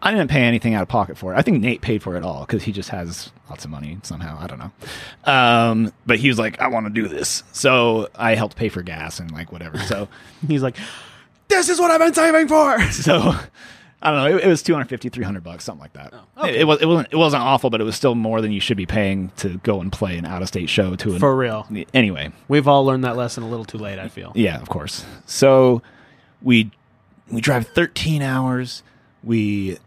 I didn't pay anything out of pocket for it. I think Nate paid for it all because he just has lots of money somehow. I don't know. Um, but he was like, I want to do this. So I helped pay for gas and like whatever. So he's like, this is what I've been saving for. So I don't know. It, it was two hundred fifty, three hundred bucks, something like that. Oh, okay. it, it, was, it wasn't it wasn't awful, but it was still more than you should be paying to go and play an out-of-state show. To an, For real. Anyway. We've all learned that lesson a little too late, I feel. Yeah, of course. So we we drive thirteen hours. We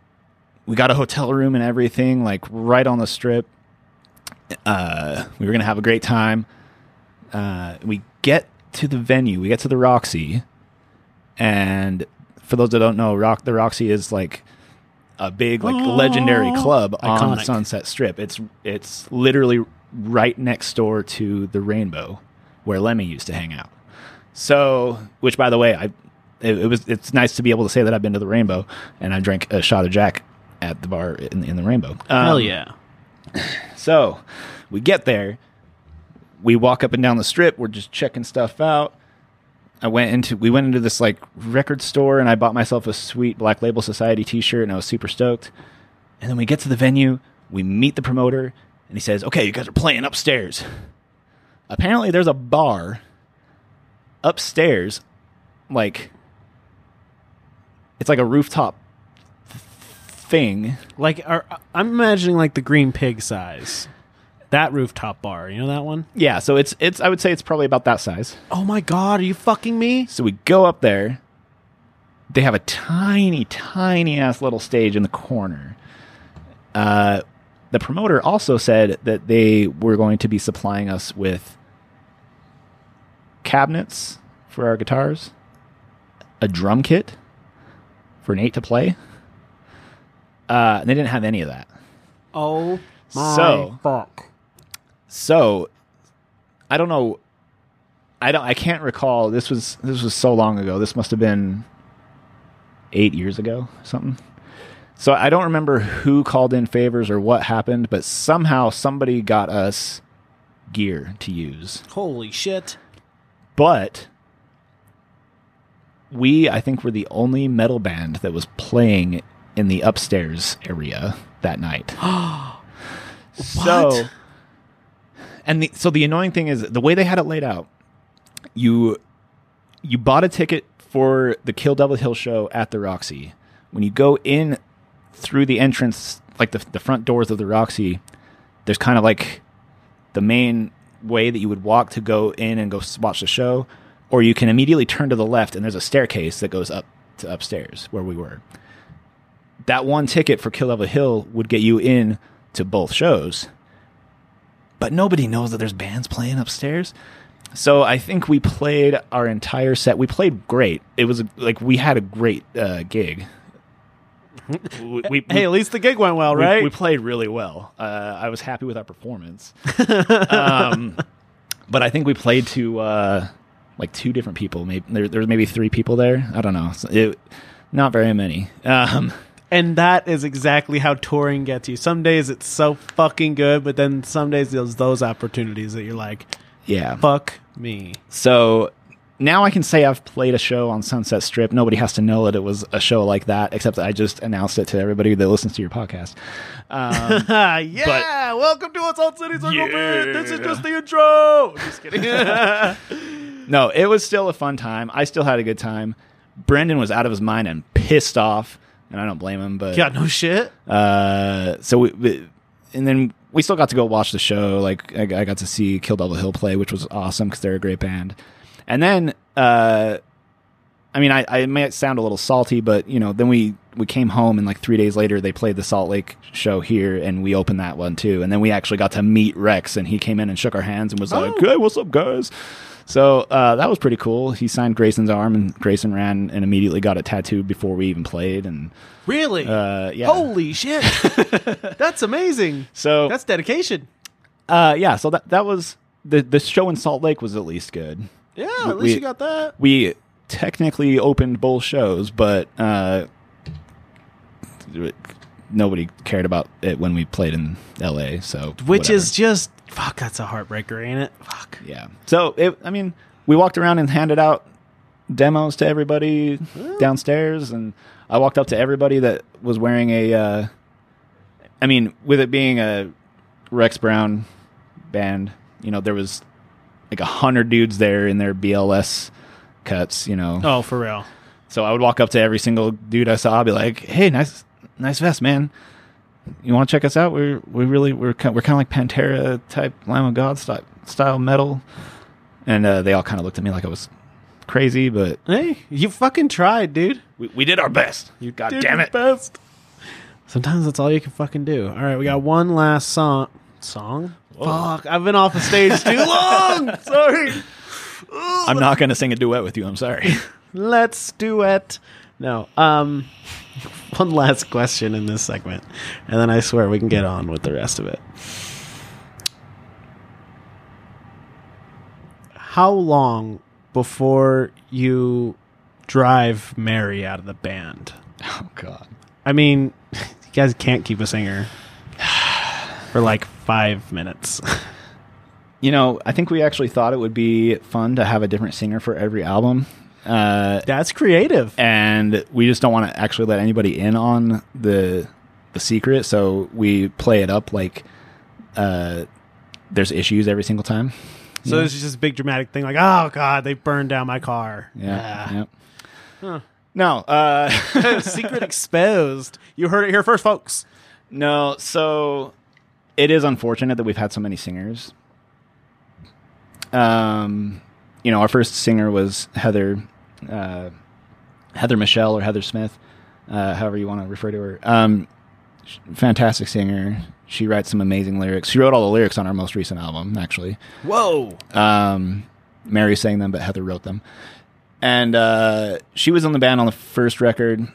we got a hotel room and everything, like right on the strip. Uh, we were going to have a great time. Uh, we get to the venue. We get to the Roxy. And for those that don't know, Rock the Roxy is like a big, like oh, legendary club iconic. on the Sunset Strip. It's it's literally right next door to the Rainbow, where Lemmy used to hang out. So, which by the way, I it, it was it's nice to be able to say that I've been to the Rainbow and I drank a shot of Jack at the bar in, in the Rainbow. Um, Hell yeah! So we get there, we walk up and down the strip. We're just checking stuff out. I went into we went into this like record store and I bought myself a sweet Black Label Society T-shirt and I was super stoked. And then we get to the venue, we meet the promoter, and he says, "Okay, you guys are playing upstairs." Apparently, there's a bar upstairs, like it's like a rooftop th- thing. Like our, I'm imagining like the Green Pig size, that rooftop bar. You know that one? Yeah. So it's it's. I would say it's probably about that size. Oh my God! Are you fucking me? So we go up there. They have a tiny, tiny ass little stage in the corner. Uh. The promoter also said that they were going to be supplying us with cabinets for our guitars, a drum kit for Nate to play. Uh, and they didn't have any of that. Oh, my so, fuck. So, I don't know. I don't. I can't recall. This was this was so long ago. This must have been eight years ago or something. So I don't remember who called in favors or what happened, but somehow somebody got us gear to use. Holy shit. But we, I think, were the only metal band that was playing in the upstairs area that night. What? So, and the, so the annoying thing is the way they had it laid out, you, you bought a ticket for the Kill Devil Hill show at the Roxy. When you go in through the entrance, like the the front doors of the Roxy, there's kind of like the main way that you would walk to go in and go watch the show, or you can immediately turn to the left and there's a staircase that goes up to upstairs where we were. That one ticket for Kill Devil Hill would get you in to both shows, but nobody knows that there's bands playing upstairs. So I think we played our entire set. We played great. It was like we had a great uh, gig. We, we, hey, at least the gig went well, right? We, we played really well. Uh, I was happy with our performance. um, but I think we played to uh, like two different people. Maybe there, there was maybe three people there. I don't know. It, not very many. Um, and that is exactly how touring gets you. Some days it's so fucking good, but then some days there's those opportunities that you're like, yeah, fuck me. So... Now I can say I've played a show on Sunset Strip. Nobody has to know that it was a show like that, except that I just announced it to everybody that listens to your podcast. Um, yeah, but, welcome to Assault City Circle Pit. Yeah. This is just the intro. Just kidding. No, it was still a fun time. I still had a good time. Brendan was out of his mind and pissed off, and I don't blame him. But yeah, no shit. Uh, so we, we, and then we still got to go watch the show. Like I, I got to see Kill Devil Hill play, which was awesome because they're a great band. And then, uh, I mean, I, I may sound a little salty, but, you know, then we, we came home and like three days later they played the Salt Lake show here and we opened that one too. And then we actually got to meet Rex and he came in and shook our hands and was oh. like, "Hey, what's up, guys?" So uh, that was pretty cool. He signed Grayson's arm and Grayson ran and immediately got it tattooed before we even played. And Really? Uh, yeah. Holy shit. That's amazing. So that's dedication. Uh, yeah. So that, that was the, the show in Salt Lake was at least good. Yeah, at we, least you got that. We technically opened both shows, but uh, nobody cared about it when we played in L A. So, which whatever. is just fuck. That's a heartbreaker, ain't it? Fuck. Yeah. So, it, I mean, we walked around and handed out demos to everybody well. downstairs, and I walked up to everybody that was wearing a. Uh, I mean, with it being a Rex Brown band, you know, there was. Like a hundred dudes there in their B L S cuts, you know. Oh, for real. So I would walk up to every single dude I saw. I'd be like, "Hey, nice, nice vest, man. You want to check us out? We're we really we're kind, we're kind of like Pantera type, Lamb of God style, style metal." And uh, they all kind of looked at me like I was crazy, but hey, you fucking tried, dude. We we did our best. You God did damn it, your best. Sometimes that's all you can fucking do. All right, we got one last song. Song. Whoa. Fuck, I've been off the stage too long. Sorry. Ugh, I'm not going to sing a duet with you. I'm sorry. Let's do it. No. Um, one last question in this segment, and then I swear we can get on with the rest of it. How long before you drive Mary out of the band? Oh, God. I mean, you guys can't keep a singer for like five minutes. You know, I think we actually thought it would be fun to have a different singer for every album. Uh, That's creative. And we just don't want to actually let anybody in on the the secret, so we play it up like uh, there's issues every single time. So yeah. This is just a big dramatic thing like, oh, God, they burned down my car. Yeah. Ah. Yep. Huh. No. Uh, secret exposed. You heard it here first, folks. No, so it is unfortunate that we've had so many singers. Um, you know, our first singer was Heather, uh, Heather Michelle or Heather Smith, uh, however you want to refer to her. Um, she, fantastic singer. She writes some amazing lyrics. She wrote all the lyrics on our most recent album, actually. Whoa. Um, Mary sang them, but Heather wrote them. And, uh, she was in the band on the first record,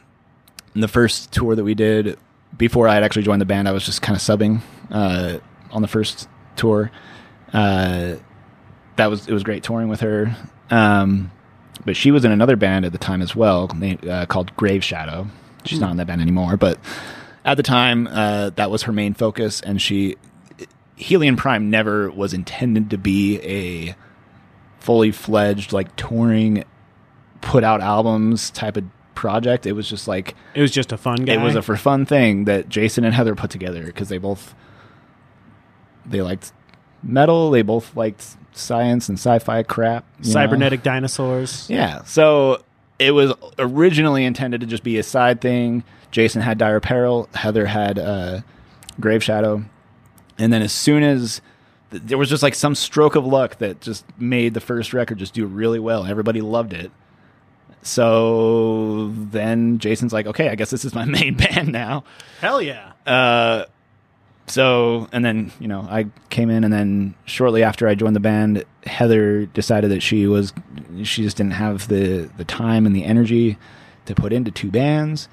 the first tour that we did before I had actually joined the band. I was just kind of subbing, uh, on the first tour, uh, that was, it was great touring with her. Um, but she was in another band at the time as well, uh, called Grave Shadow. She's mm. not in that band anymore, but at the time, uh, that was her main focus. And she, Helion Prime never was intended to be a fully fledged, like touring, put out albums type of project. It was just like, it was just a fun guy. It was a for fun thing that Jason and Heather put together. Cause they both, they liked metal. They both liked science and sci-fi crap, cybernetic know? dinosaurs. Yeah, so it was originally intended to just be a side thing. Jason had Dire Peril, Heather had uh Grave Shadow, and then as soon as th- there was just like some stroke of luck that just made the first record just do really well. Everybody loved it. So then Jason's like, okay, I guess this is my main band now. Hell yeah. uh So, and then, you know, I came in, and then shortly after I joined the band, Heather decided that she was, she just didn't have the, the time and the energy to put into two bands.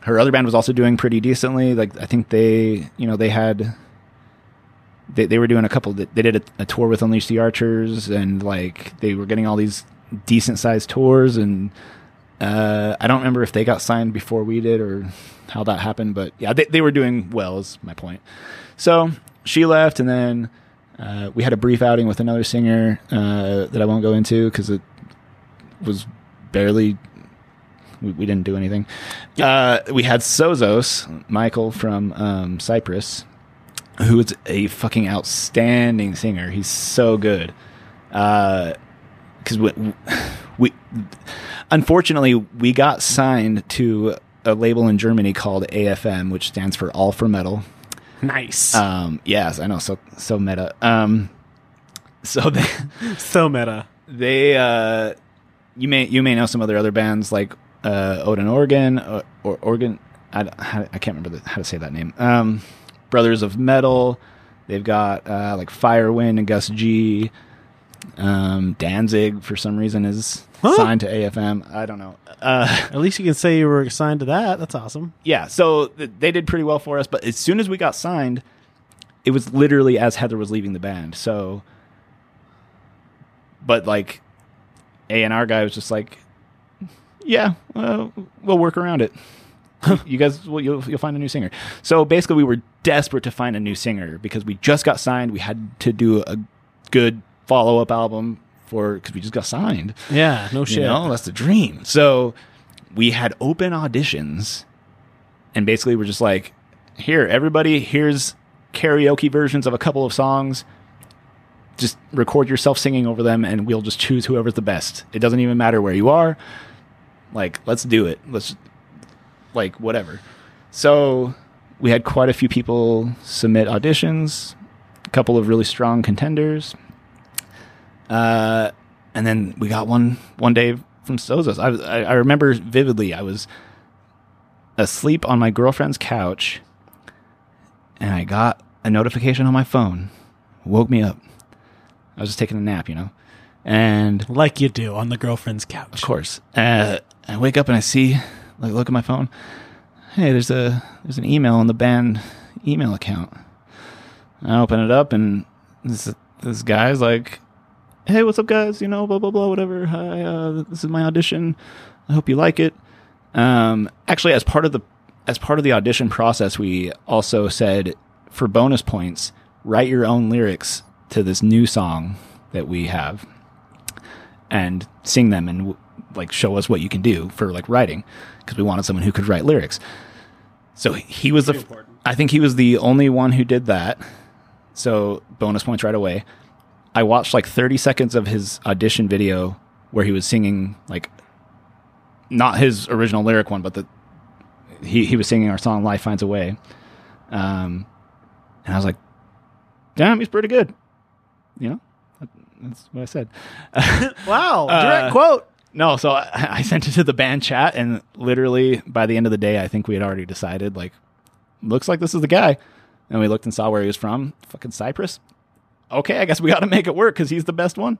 Her other band was also doing pretty decently. Like, I think they, you know, they had, they, they were doing a couple, they did a, a tour with Unleash the Archers, and like, they were getting all these decent sized tours. And, uh, I don't remember if they got signed before we did or how that happened, but yeah, they, they were doing well is my point. So she left, and then uh, we had a brief outing with another singer uh, that I won't go into because it was barely, we, we didn't do anything. Uh, we had Sozos Michael from um, Cyprus, who is a fucking outstanding singer. He's so good. Because uh, we, we, unfortunately, we got signed to a label in Germany called A F M, which stands for All for Metal. Nice. Um, yes, I know. So, so meta. Um, so, they, so meta. They, uh, you may, you may know some other other bands like, uh, Odin Organ or, or Organ. I, I can't remember the, how to say that name. Um, Brothers of Metal. They've got, uh, like Firewind and Gus G. Um, Danzig for some reason is huh? signed to A F M. I don't know. Uh, At least you can say you were signed to that. That's awesome. Yeah. So th- they did pretty well for us, but as soon as we got signed, it was literally as Heather was leaving the band. So, but like A and R guy was just like, yeah, uh, we'll work around it. You guys, well, you'll, you'll find a new singer. So basically we were desperate to find a new singer because we just got signed. We had to do a good follow-up album for because we just got signed. Yeah, no shit. You know, that's the dream. So we had open auditions, and basically we're just like, here, everybody, here's karaoke versions of a couple of songs. Just record yourself singing over them, and we'll just choose whoever's the best. It doesn't even matter where you are. Like, let's do it. Let's, like, whatever. So we had quite a few people submit auditions, a couple of really strong contenders. Uh, and then we got one, one day from Sozos. I, I, I remember vividly, I was asleep on my girlfriend's couch, and I got a notification on my phone. Woke me up. I was just taking a nap, you know. And like you do on the girlfriend's couch. Of course. Uh, I wake up and I see, like, look at my phone. Hey, there's a there's an email on the band email account. I open it up and this this guy's like, "Hey, what's up, guys? You know, blah blah blah, whatever. Hi, uh, this is my audition. I hope you like it." Um, actually, as part of the as part of the audition process, we also said for bonus points, write your own lyrics to this new song that we have and sing them and like show us what you can do for like writing, because we wanted someone who could write lyrics. So he was the, important. I think he was the only one who did that. So bonus points right away. I watched like thirty seconds of his audition video where he was singing like not his original lyric one, but the, he, he was singing our song Life Finds a Way. Um, and I was like, damn, he's pretty good. You know, that, that's what I said. Wow. Direct uh, quote. No, so I, I sent it to the band chat, and literally by the end of the day, I think we had already decided, like, looks like this is the guy. And we looked and saw where he was from. Fucking Cyprus. Okay, I guess we got to make it work because he's the best one.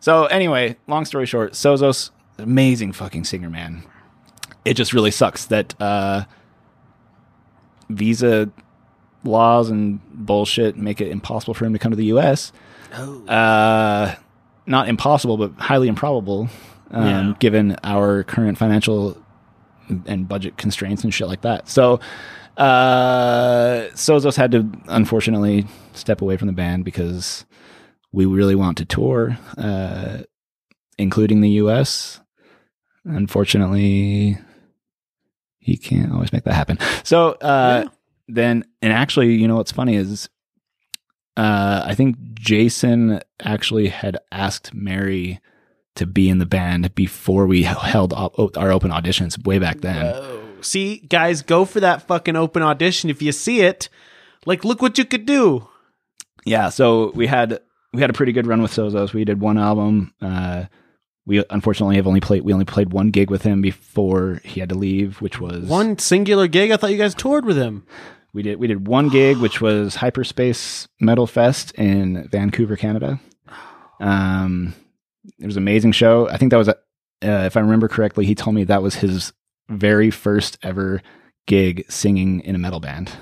So anyway, long story short, Sozos, amazing fucking singer, man. It just really sucks that uh, visa laws and bullshit make it impossible for him to come to the U S. Oh. Uh, not impossible, but highly improbable. Um, yeah. Given our current financial and budget constraints and shit like that. So uh, Sozos had to, unfortunately, step away from the band because we really want to tour, uh, including the U S. Unfortunately, he can't always make that happen. So uh, yeah. then, and actually, you know what's funny is uh, I think Jason actually had asked Mary to be in the band before we held op- our open auditions way back then. Whoa. See, guys, go for that fucking open audition. If you see it, like, look what you could do. Yeah. So we had, we had a pretty good run with Sozos. We did one album. Uh, we unfortunately have only played, we only played one gig with him before he had to leave, which was one singular gig. I thought you guys toured with him. We did, we did one gig, which was Hyperspace Metal Fest in Vancouver, Canada. Um, It was an amazing show. I think that was, uh, if I remember correctly, he told me that was his very first ever gig singing in a metal band.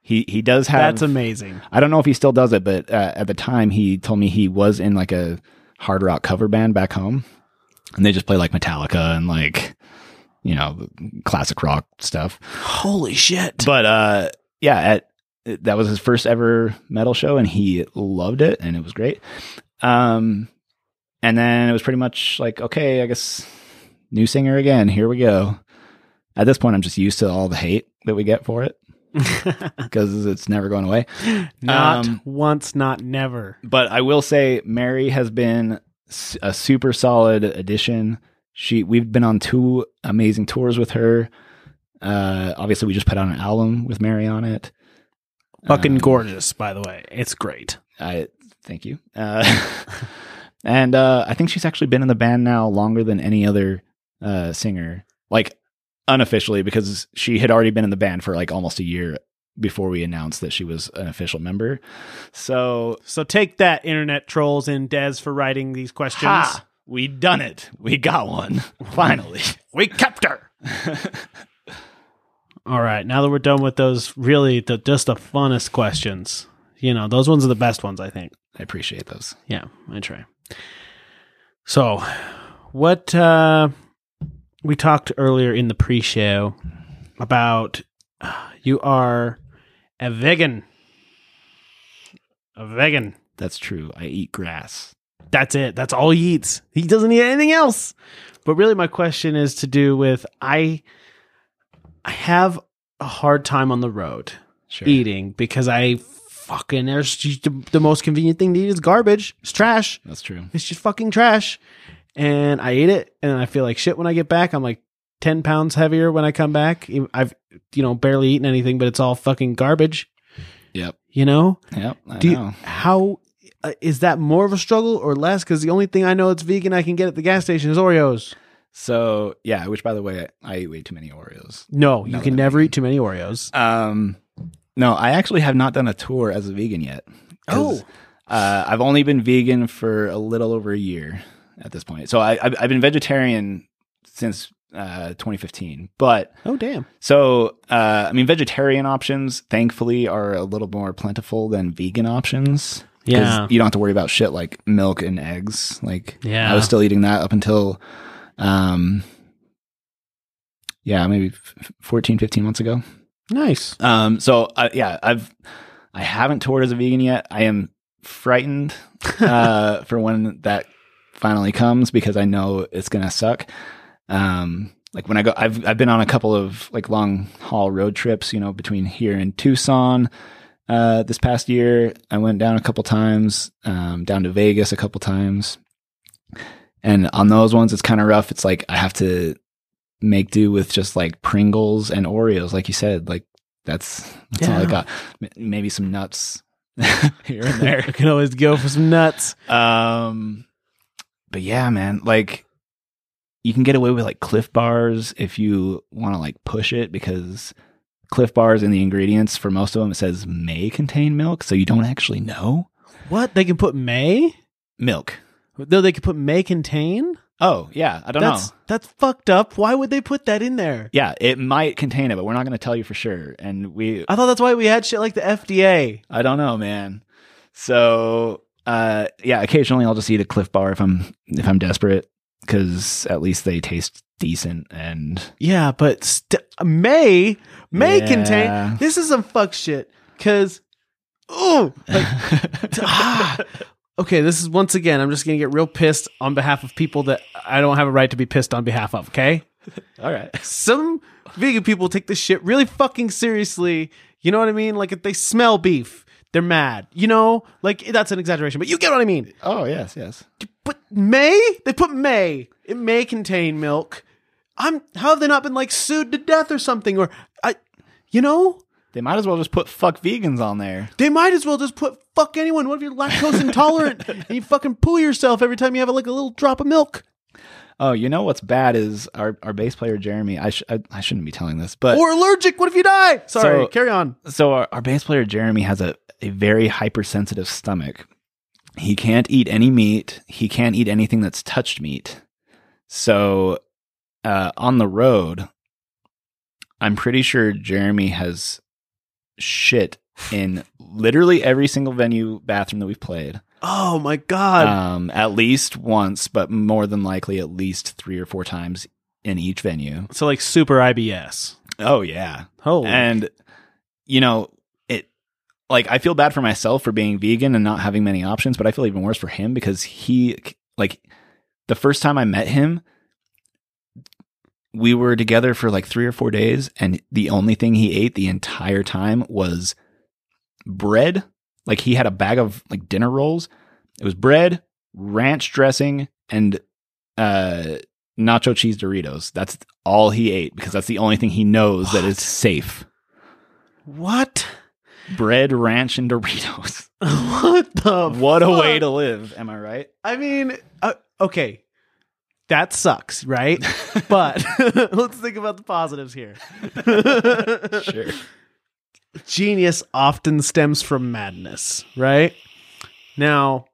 He he does have... That's amazing. I don't know if he still does it, but uh, at the time, he told me he was in like a hard rock cover band back home. And they just play like Metallica and like, you know, classic rock stuff. Holy shit. But uh, yeah, at, that was his first ever metal show and he loved it and it was great. Um... And then it was pretty much like, okay, I guess new singer again. Here we go. At this point, I'm just used to all the hate that we get for it because it's never going away. Not um, once, not never. But I will say Mary has been a super solid addition. She, we've been on two amazing tours with her. Uh, obviously, we just put out an album with Mary on it. Fucking um, gorgeous, by the way. It's great. I thank you. Uh And uh, I think she's actually been in the band now longer than any other uh, singer, like unofficially, because she had already been in the band for like almost a year before we announced that she was an official member. So so take that, internet trolls and Dez, for writing these questions. Ha! We done it. We got one. Finally. We kept her. All right. Now that we're done with those, really, the, just the funnest questions, you know, those ones are the best ones, I think. I appreciate those. Yeah, I try. So, what uh, we talked earlier in the pre-show about uh, you are a vegan. A vegan. That's true. I eat grass. That's it. That's all he eats. He doesn't eat anything else. But really, my question is to do with I. I have a hard time on the road sure. eating because I. Fucking, there's the, the most convenient thing to eat is garbage. It's trash. That's true. It's just fucking trash. And I eat it, and I feel like shit when I get back. I'm like ten pounds heavier when I come back. I've, you know, barely eaten anything, but it's all fucking garbage. Yep. You know? Yep, I Do you, know. How, uh, is that more of a struggle or less? Because the only thing I know that's vegan I can get at the gas station is Oreos. So, yeah, which, by the way, I eat way too many Oreos. No, you can never vegan. eat too many Oreos. Um... No, I actually have not done a tour as a vegan yet. Oh, Uh, I've only been vegan for a little over a year at this point. So I, I've, I've been vegetarian since uh, twenty fifteen. But oh, damn. So, uh, I mean, vegetarian options, thankfully, are a little more plentiful than vegan options. Yeah. You don't have to worry about shit like milk and eggs. Like, yeah. I was still eating that up until, um, yeah, maybe fourteen, fifteen months ago. Nice. Um, so, uh, yeah, I've, I haven't toured as a vegan yet. I am frightened uh, for when that finally comes, because I know it's going to suck. Um, like when I go, I've, I've been on a couple of like long haul road trips, you know, between here and Tucson. Uh, this past year, I went down a couple times, um, down to Vegas a couple times. And on those ones, it's kind of rough. It's like, I have to make do with just like Pringles and Oreos. Like you said, like that's, that's yeah. all I got. M- maybe some nuts here and there. I can always go for some nuts. Um, but yeah, man, like you can get away with like Clif Bars if you want to like push it, because Clif Bars and the ingredients for most of them, it says may contain milk, so you don't actually know. What? They can put may? Milk. No, they can put may contain? Oh, yeah. I don't that's, know. That's fucked up. Why would they put that in there? Yeah, it might contain it, but we're not going to tell you for sure. And we... I thought that's why we had shit like the F D A. I don't know, man. So, uh, yeah, occasionally I'll just eat a Clif Bar if I'm if I'm desperate, because at least they taste decent. And yeah, but st- may may yeah. contain. This is some fuck shit, because oh like, ah. Okay, this is once again, I'm just gonna get real pissed on behalf of people that I don't have a right to be pissed on behalf of. Okay. All right, some vegan people take this shit really fucking seriously, you know what I mean? Like if they smell beef, they're mad, you know, like that's an exaggeration, but you get what I mean. Oh yes, yes. But may? They put may. It may contain milk. I'm how have they not been like sued to death or something? Or I, you know, they might as well just put fuck vegans on there. They might as well just put fuck anyone. What if you're lactose intolerant and you fucking poo yourself every time you have like a little drop of milk? Oh, you know what's bad is our, our bass player, Jeremy, I, sh- I I shouldn't be telling this, but... Or allergic, what if you die? Sorry, so, carry on. So our, our bass player, Jeremy, has a, a very hypersensitive stomach. He can't eat any meat. He can't eat anything that's touched meat. So uh, on the road, I'm pretty sure Jeremy has shit in literally every single venue bathroom that we've played. Oh my God. Um, at least once, but more than likely at least three or four times in each venue. So like super I B S. Oh yeah. Holy. And you know, it like, I feel bad for myself for being vegan and not having many options, but I feel even worse for him, because he like the first time I met him, we were together for like three or four days. And the only thing he ate the entire time was bread. Like he had a bag of like dinner rolls. It was bread, ranch dressing, and uh, nacho cheese Doritos. That's all he ate, because that's the only thing he knows what? that is safe. What? Bread, ranch, and Doritos. What the What fuck? A way to live. Am I right? I mean, uh, okay. That sucks, right? But let's think about the positives here. Sure. Genius often stems from madness, right? Now,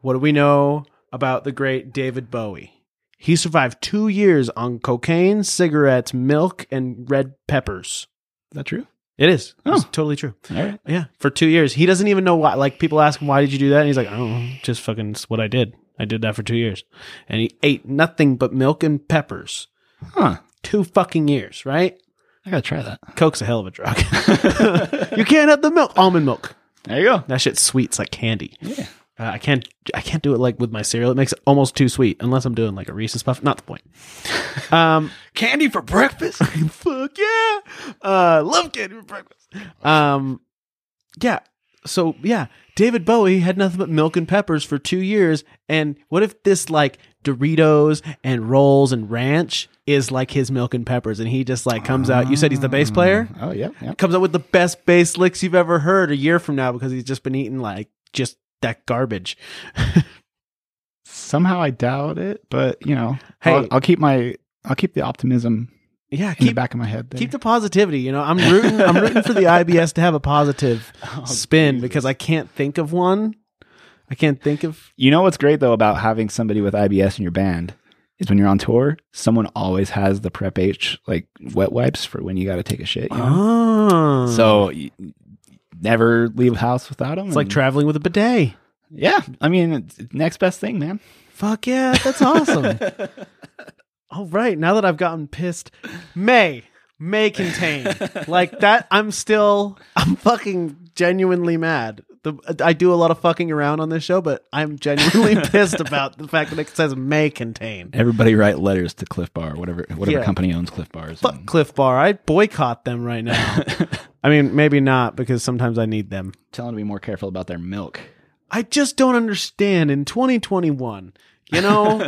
what do we know about the great David Bowie? He survived two years on cocaine, cigarettes, milk, and red peppers. Is that true? It is. Oh. It's totally true. All right. Yeah. For two years. He doesn't even know why. Like, people ask him, why did you do that? And he's like, I don't know. Just fucking, it's what I did. I did that for two years. And he ate nothing but milk and peppers. Huh. Two fucking years, right? I gotta try that. Coke's a hell of a drug. You can't have the milk. Almond milk. There you go. That shit's sweet. It's like candy. Yeah. Uh, I can't. I can't do it like with my cereal. It makes it almost too sweet, unless I'm doing like a Reese's Puff. Not the point. Um, candy for breakfast. Fuck yeah! Uh, love candy for breakfast. Um, yeah. So yeah, David Bowie had nothing but milk and peppers for two years. And what if this like Doritos and rolls and ranch is like his milk and peppers, and he just like comes out. You said he's the bass player. Oh yeah, yeah. Comes out with the best bass licks you've ever heard a year from now, because he's just been eating like just that garbage. Somehow I doubt it, but you know, hey, I'll, I'll keep my I'll keep the optimism. Yeah, keep in the back of my head. There. Keep the positivity. You know, I'm rooting. I'm rooting for the I B S to have a positive oh, spin, Jesus. Because I can't think of one. I can't think of. You know what's great though about having somebody with I B S in your band is when you're on tour, someone always has the Prep H like wet wipes for when you got to take a shit. You know? Oh, so you never leave a house without them. It's like traveling with a bidet. Yeah, I mean, it's next best thing, man. Fuck yeah, that's awesome. All right, now that I've gotten pissed, May. May contain like that. I'm still, I'm fucking genuinely mad. The, I do a lot of fucking around on this show, but I'm genuinely pissed about the fact that it says may contain. Everybody write letters to Clif Bar, whatever, whatever yeah. company owns Clif Bars. Fuck and... Clif Bar. I boycott them right now. I mean, maybe not because sometimes I need them. Tell them to be more careful about their milk. I just don't understand in twenty twenty-one. You know,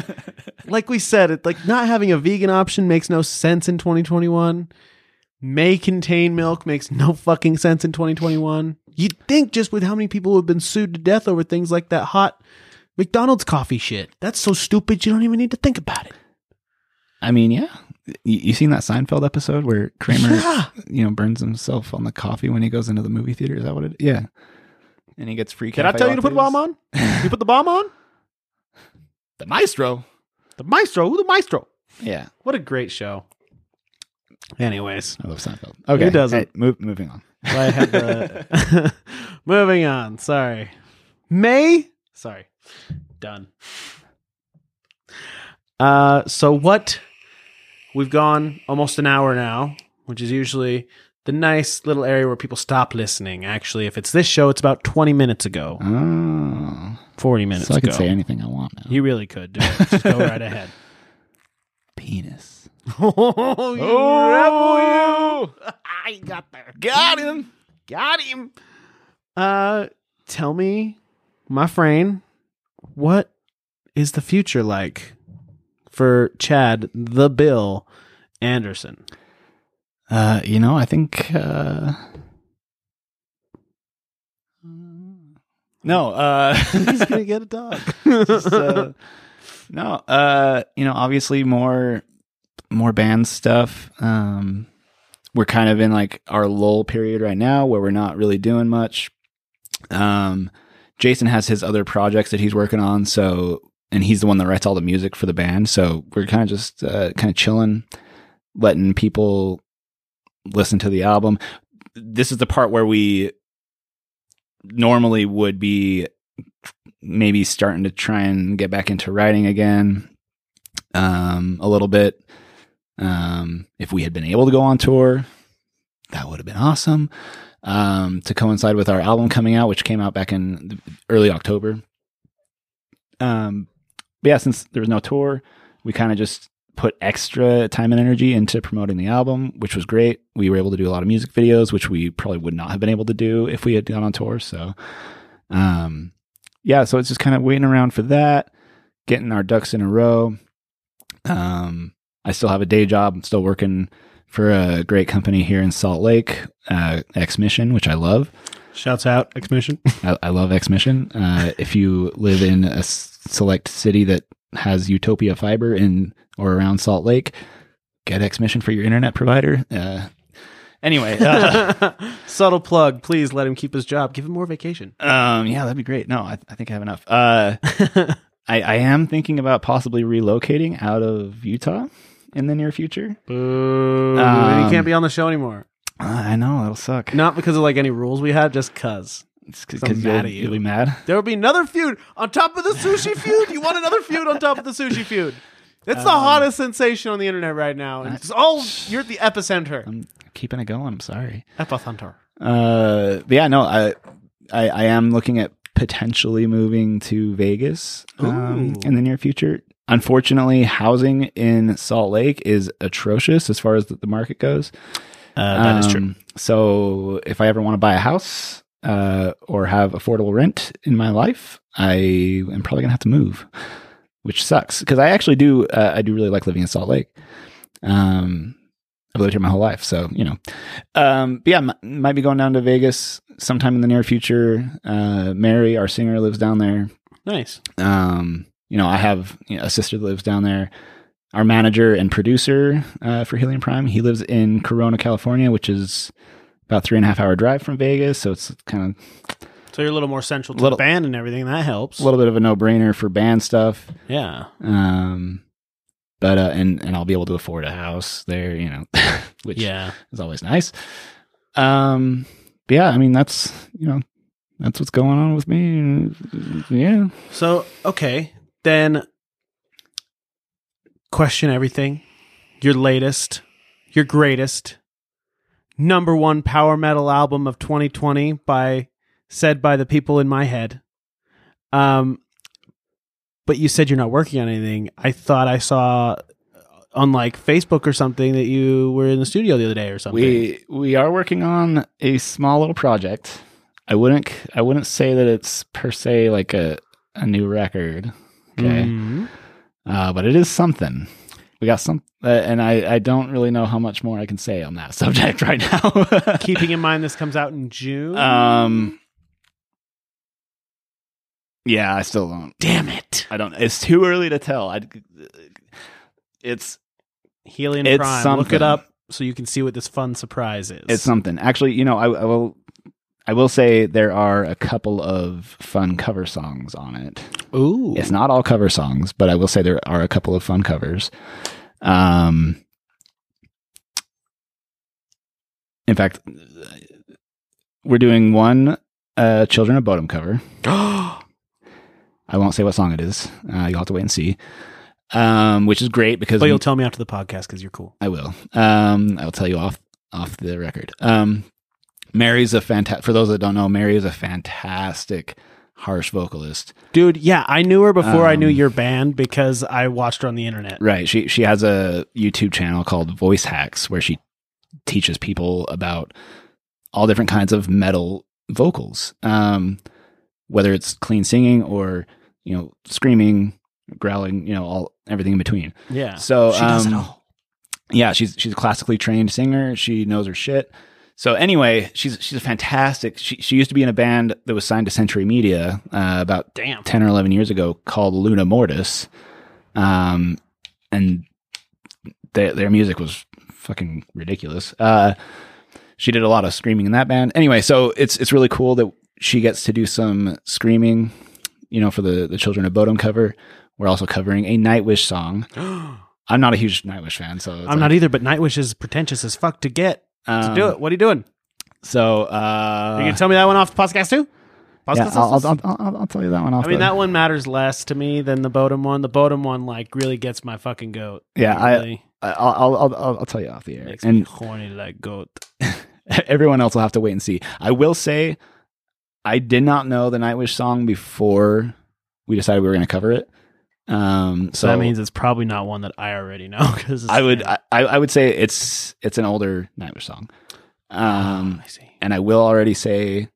like we said, it like not having a vegan option makes no sense in twenty twenty-one. May contain milk makes no fucking sense in twenty twenty-one. You'd think just with how many people have been sued to death over things like that hot McDonald's coffee shit. That's so stupid. You don't even need to think about it. I mean, yeah. You, you seen that Seinfeld episode where Kramer, yeah. you know, burns himself on the coffee when he goes into the movie theater? Is that what it is? Yeah. And he gets free caffeine. Did I tell you to put a bomb on? You put the bomb on? The Maestro. The Maestro. Who the Maestro? Yeah. What a great show. Anyways. I love Seinfeld. Okay. Who doesn't? Hey, move, moving on. Well, I had the... moving on. Sorry. May? Sorry. Done. Uh, so what? We've gone almost an hour now, which is usually the nice little area where people stop listening. Actually, if it's this show, it's about twenty minutes ago. Oh. forty minutes ago. So I could say anything I want now. You really could. Do it. Just go right ahead. Penis. Oh, you oh! rebel, you. I got there. Got him. Got him. Uh, tell me, my friend, what is the future like for Chad the Bill Anderson? Uh, you know, I think... Uh... No, uh, he's gonna get a dog. Just, uh, no, uh, you know, obviously more, more band stuff. Um, we're kind of in like our lull period right now where we're not really doing much. Um, Jason has his other projects that he's working on. So, and he's the one that writes all the music for the band. So we're kind of just, uh, kind of chilling, letting people listen to the album. This is the part where we normally would be maybe starting to try and get back into writing again um, a little bit. Um, if we had been able to go on tour, that would have been awesome um, to coincide with our album coming out, which came out back in early October. Um, but yeah, since there was no tour, we kind of just put extra time and energy into promoting the album, which was great. We were able to do a lot of music videos, which we probably would not have been able to do if we had gone on tour. So, um, yeah, so it's just kind of waiting around for that, getting our ducks in a row. Um, I still have a day job. I'm still working for a great company here in Salt Lake, uh, X Mission, which I love. Shouts out X Mission. I, I love X Mission. Uh, if you live in a s- select city that has Utopia fiber in or around Salt Lake, get X Mission for your internet provider. Uh, anyway, uh, subtle plug. Please let him keep his job. Give him more vacation. Um, yeah, that'd be great. No, I, I think I have enough. Uh, I, I am thinking about possibly relocating out of Utah in the near future. Boo! Um, you can't be on the show anymore. I know, that'll suck. Not because of like any rules we have, just cause. Because I'm mad at you. You'll be mad. There will be another feud on top of the sushi feud. You want another feud on top of the sushi feud? It's um, the hottest sensation on the internet right now. And it's all you're at the epicenter. I'm keeping it going. I'm sorry, epicenter. Uh, but yeah, no, I, I, I am looking at potentially moving to Vegas um, in the near future. Unfortunately, housing in Salt Lake is atrocious as far as the, the market goes. Uh, that um, is true. So if I ever want to buy a house, uh, or have affordable rent in my life, I am probably gonna have to move, which sucks because I actually do. Uh, I do really like living in Salt Lake. Um, I've lived here my whole life, so you know. Um, but yeah, m- might be going down to Vegas sometime in the near future. Uh, Mary, our singer, lives down there. Nice. Um, you know, I have you know, a sister that lives down there. Our manager and producer uh, for Helion Prime, he lives in Corona, California, which is about three and a half hour drive from Vegas, so it's kind of So you're a little more central to little, the band and everything. That helps. A little bit of a no-brainer for band stuff. Yeah. Um, but uh, and and I'll be able to afford a house there, you know, which yeah. is always nice. Um, but yeah, I mean that's you know that's what's going on with me. Yeah. So okay, then question everything. Your latest, your greatest, number one power metal album of twenty twenty by said by the people in my head. Um, but you said you're not working on anything. I thought I saw on like Facebook or something that you were in the studio the other day or something. We we are working on a small little project. I wouldn't I wouldn't say that it's per se like a a new record. Okay. Mm-hmm. Uh, but it is something. We got some, uh, and I, I don't really know how much more I can say on that subject right now. Keeping in mind this comes out in June. Um, yeah, I still don't. Damn it! I don't. It's too early to tell. I. It's Helion it's Prime. Something. Look it up so you can see what this fun surprise is. It's something. Actually, you know, I, I will. I will say there are a couple of fun cover songs on it. Ooh. It's not all cover songs, but I will say there are a couple of fun covers. Um, in fact, we're doing one uh, Children of Bodom cover. I won't say what song it is. Uh, you'll have to wait and see. Um, which is great because... But you'll we, tell me after the podcast because you're cool. I will. Um, I will tell you off off the record. Um Mary's a fantastic, for those that don't know, Mary is a fantastic harsh vocalist. Dude, yeah, I knew her before um, I knew your band because I watched her on the internet. Right, she she has a YouTube channel called Voice Hacks where she teaches people about all different kinds of metal vocals. Um, whether it's clean singing or, you know, screaming, growling, you know, all everything in between. Yeah. So, she um, does it all. Yeah, she's she's a classically trained singer. She knows her shit. So anyway, she's she's fantastic. She she used to be in a band that was signed to Century Media uh, about Damn. ten or eleven years ago called Luna Mortis, um, and they, their music was fucking ridiculous. Uh, she did a lot of screaming in that band. Anyway, so it's it's really cool that she gets to do some screaming, you know, for the the Children of Bodom cover. We're also covering a Nightwish song. I'm not a huge Nightwish fan, so I'm like, not either. But Nightwish is pretentious as fuck to get. Um, to do it. What are you doing? So, uh, are you going to tell me that one off the podcast too? Podcast yeah, I'll, I'll, I'll, I'll tell you that one off. I mean, the... that one matters less to me than the Bodom one. The Bodom one, like, really gets my fucking goat. Yeah, really. I, I'll, I'll, I'll, I'll tell you off the air. Makes and me horny like goat. Everyone else will have to wait and see. I will say, I did not know the Nightwish song before we decided we were going to cover it. Um, so, so that means it's probably not one that I already know. Because I would, I, I would say it's it's an older Nightwish song. Um, oh, I see. And I will already say,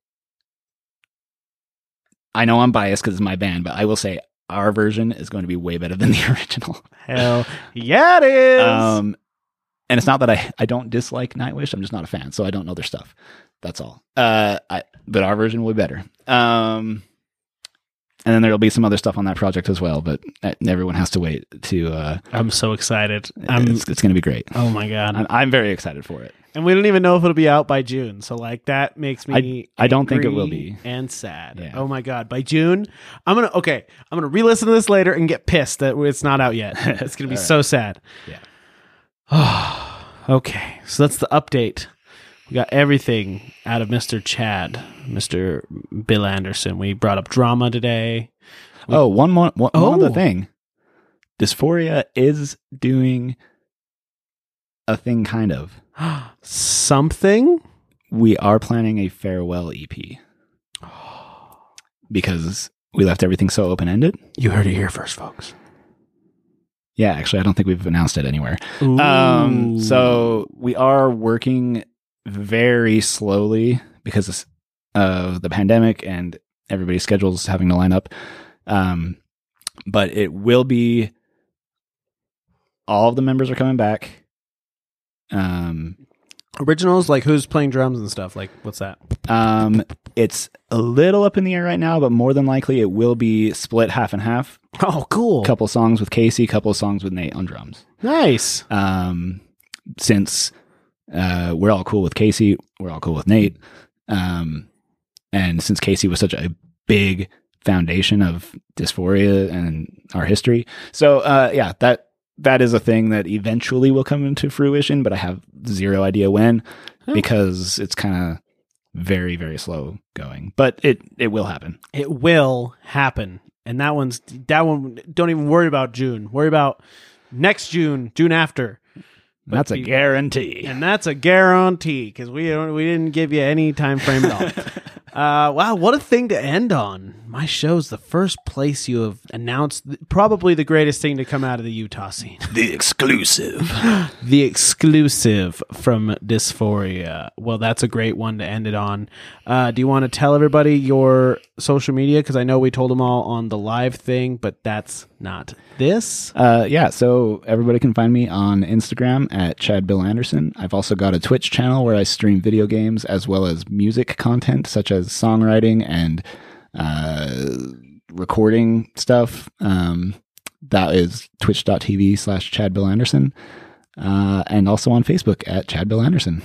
I know I'm biased because it's my band, but I will say our version is going to be way better than the original. Hell yeah, it is. Um, and it's not that I I don't dislike Nightwish. I'm just not a fan, so I don't know their stuff. That's all. Uh, I but our version will be better. Um. And then there'll be some other stuff on that project as well, but everyone has to wait to... Uh, I'm so excited. I'm, it's it's going to be great. Oh, my God. I'm, I'm very excited for it. And we don't even know if it'll be out by June. So, like, that makes me I, I don't think it will be. And sad. Yeah. Oh, my God. By June, I'm going to... Okay, I'm going to re-listen to this later and get pissed that it's not out yet. It's going to be so right. sad. Yeah. Oh, okay. So, that's the update. We got everything out of Mister Chad, Mister Bill Anderson. We brought up drama today. We, oh, one more one, oh. one other thing. Dysphoria is doing a thing, kind of. Something? We are planning a farewell E P. Because we left everything so open-ended. You heard it here first, folks. Yeah, actually, I don't think we've announced it anywhere. Um, so we are working... very slowly because of the pandemic and everybody's schedules having to line up. Um, but it will be, all of the members are coming back. Um, originals, like who's playing drums and stuff? Like what's that? Um, it's a little up in the air right now, but more than likely it will be split half and half. Oh, cool. Couple songs with Casey, couple songs with Nate on drums. Nice. Um, since, Uh, we're all cool with Casey. We're all cool with Nate. Um, And since Casey was such a big foundation of Dysphoria and our history. So uh, yeah, that that is a thing that eventually will come into fruition, but I have zero idea when oh. because it's kind of very, very slow going, but it, it will happen. It will happen. And that one's that one. Don't even worry about June. Worry about next June, June after. But that's a you, guarantee. And that's a guarantee because we don't, we didn't give you any time frame at all. Uh, wow, what a thing to end on. My show's the first place you have announced th- probably the greatest thing to come out of the Utah scene. The exclusive. The exclusive from Dysphoria. Well, that's a great one to end it on. Uh, do you want to tell everybody your social media? Because I know we told them all on the live thing, but that's not this. Uh, yeah, so everybody can find me on Instagram at Chad Bill Anderson. I've also got a Twitch channel where I stream video games as well as music content such as songwriting and uh, recording stuff. Um, that is twitch.tv slash Chad Bill Anderson. Uh, and also on Facebook at Chad Bill Anderson.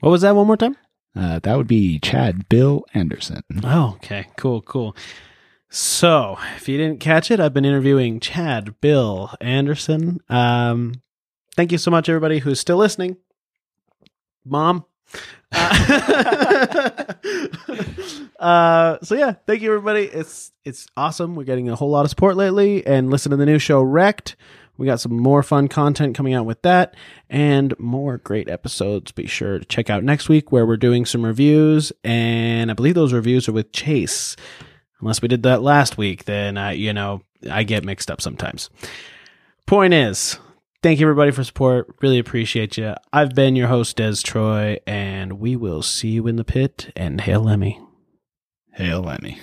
What was that one more time? Uh, that would be Chad Bill Anderson. Oh, okay. Cool, cool. So if you didn't catch it, I've been interviewing Chad Bill Anderson. Um, thank you so much, everybody who's still listening. Mom. Uh, uh, so yeah, thank you, everybody. It's it's awesome. We're getting a whole lot of support lately. And listen to the new show, Wrecked. We got some more fun content coming out with that and more great episodes. Be sure to check out next week where we're doing some reviews. And I believe those reviews are with Chase. Unless we did that last week, then, I, you know, I get mixed up sometimes. Point is, thank you, everybody, for support. Really appreciate you. I've been your host, Des Troy, and we will see you in the pit. And hail Emmy. Hail Emmy.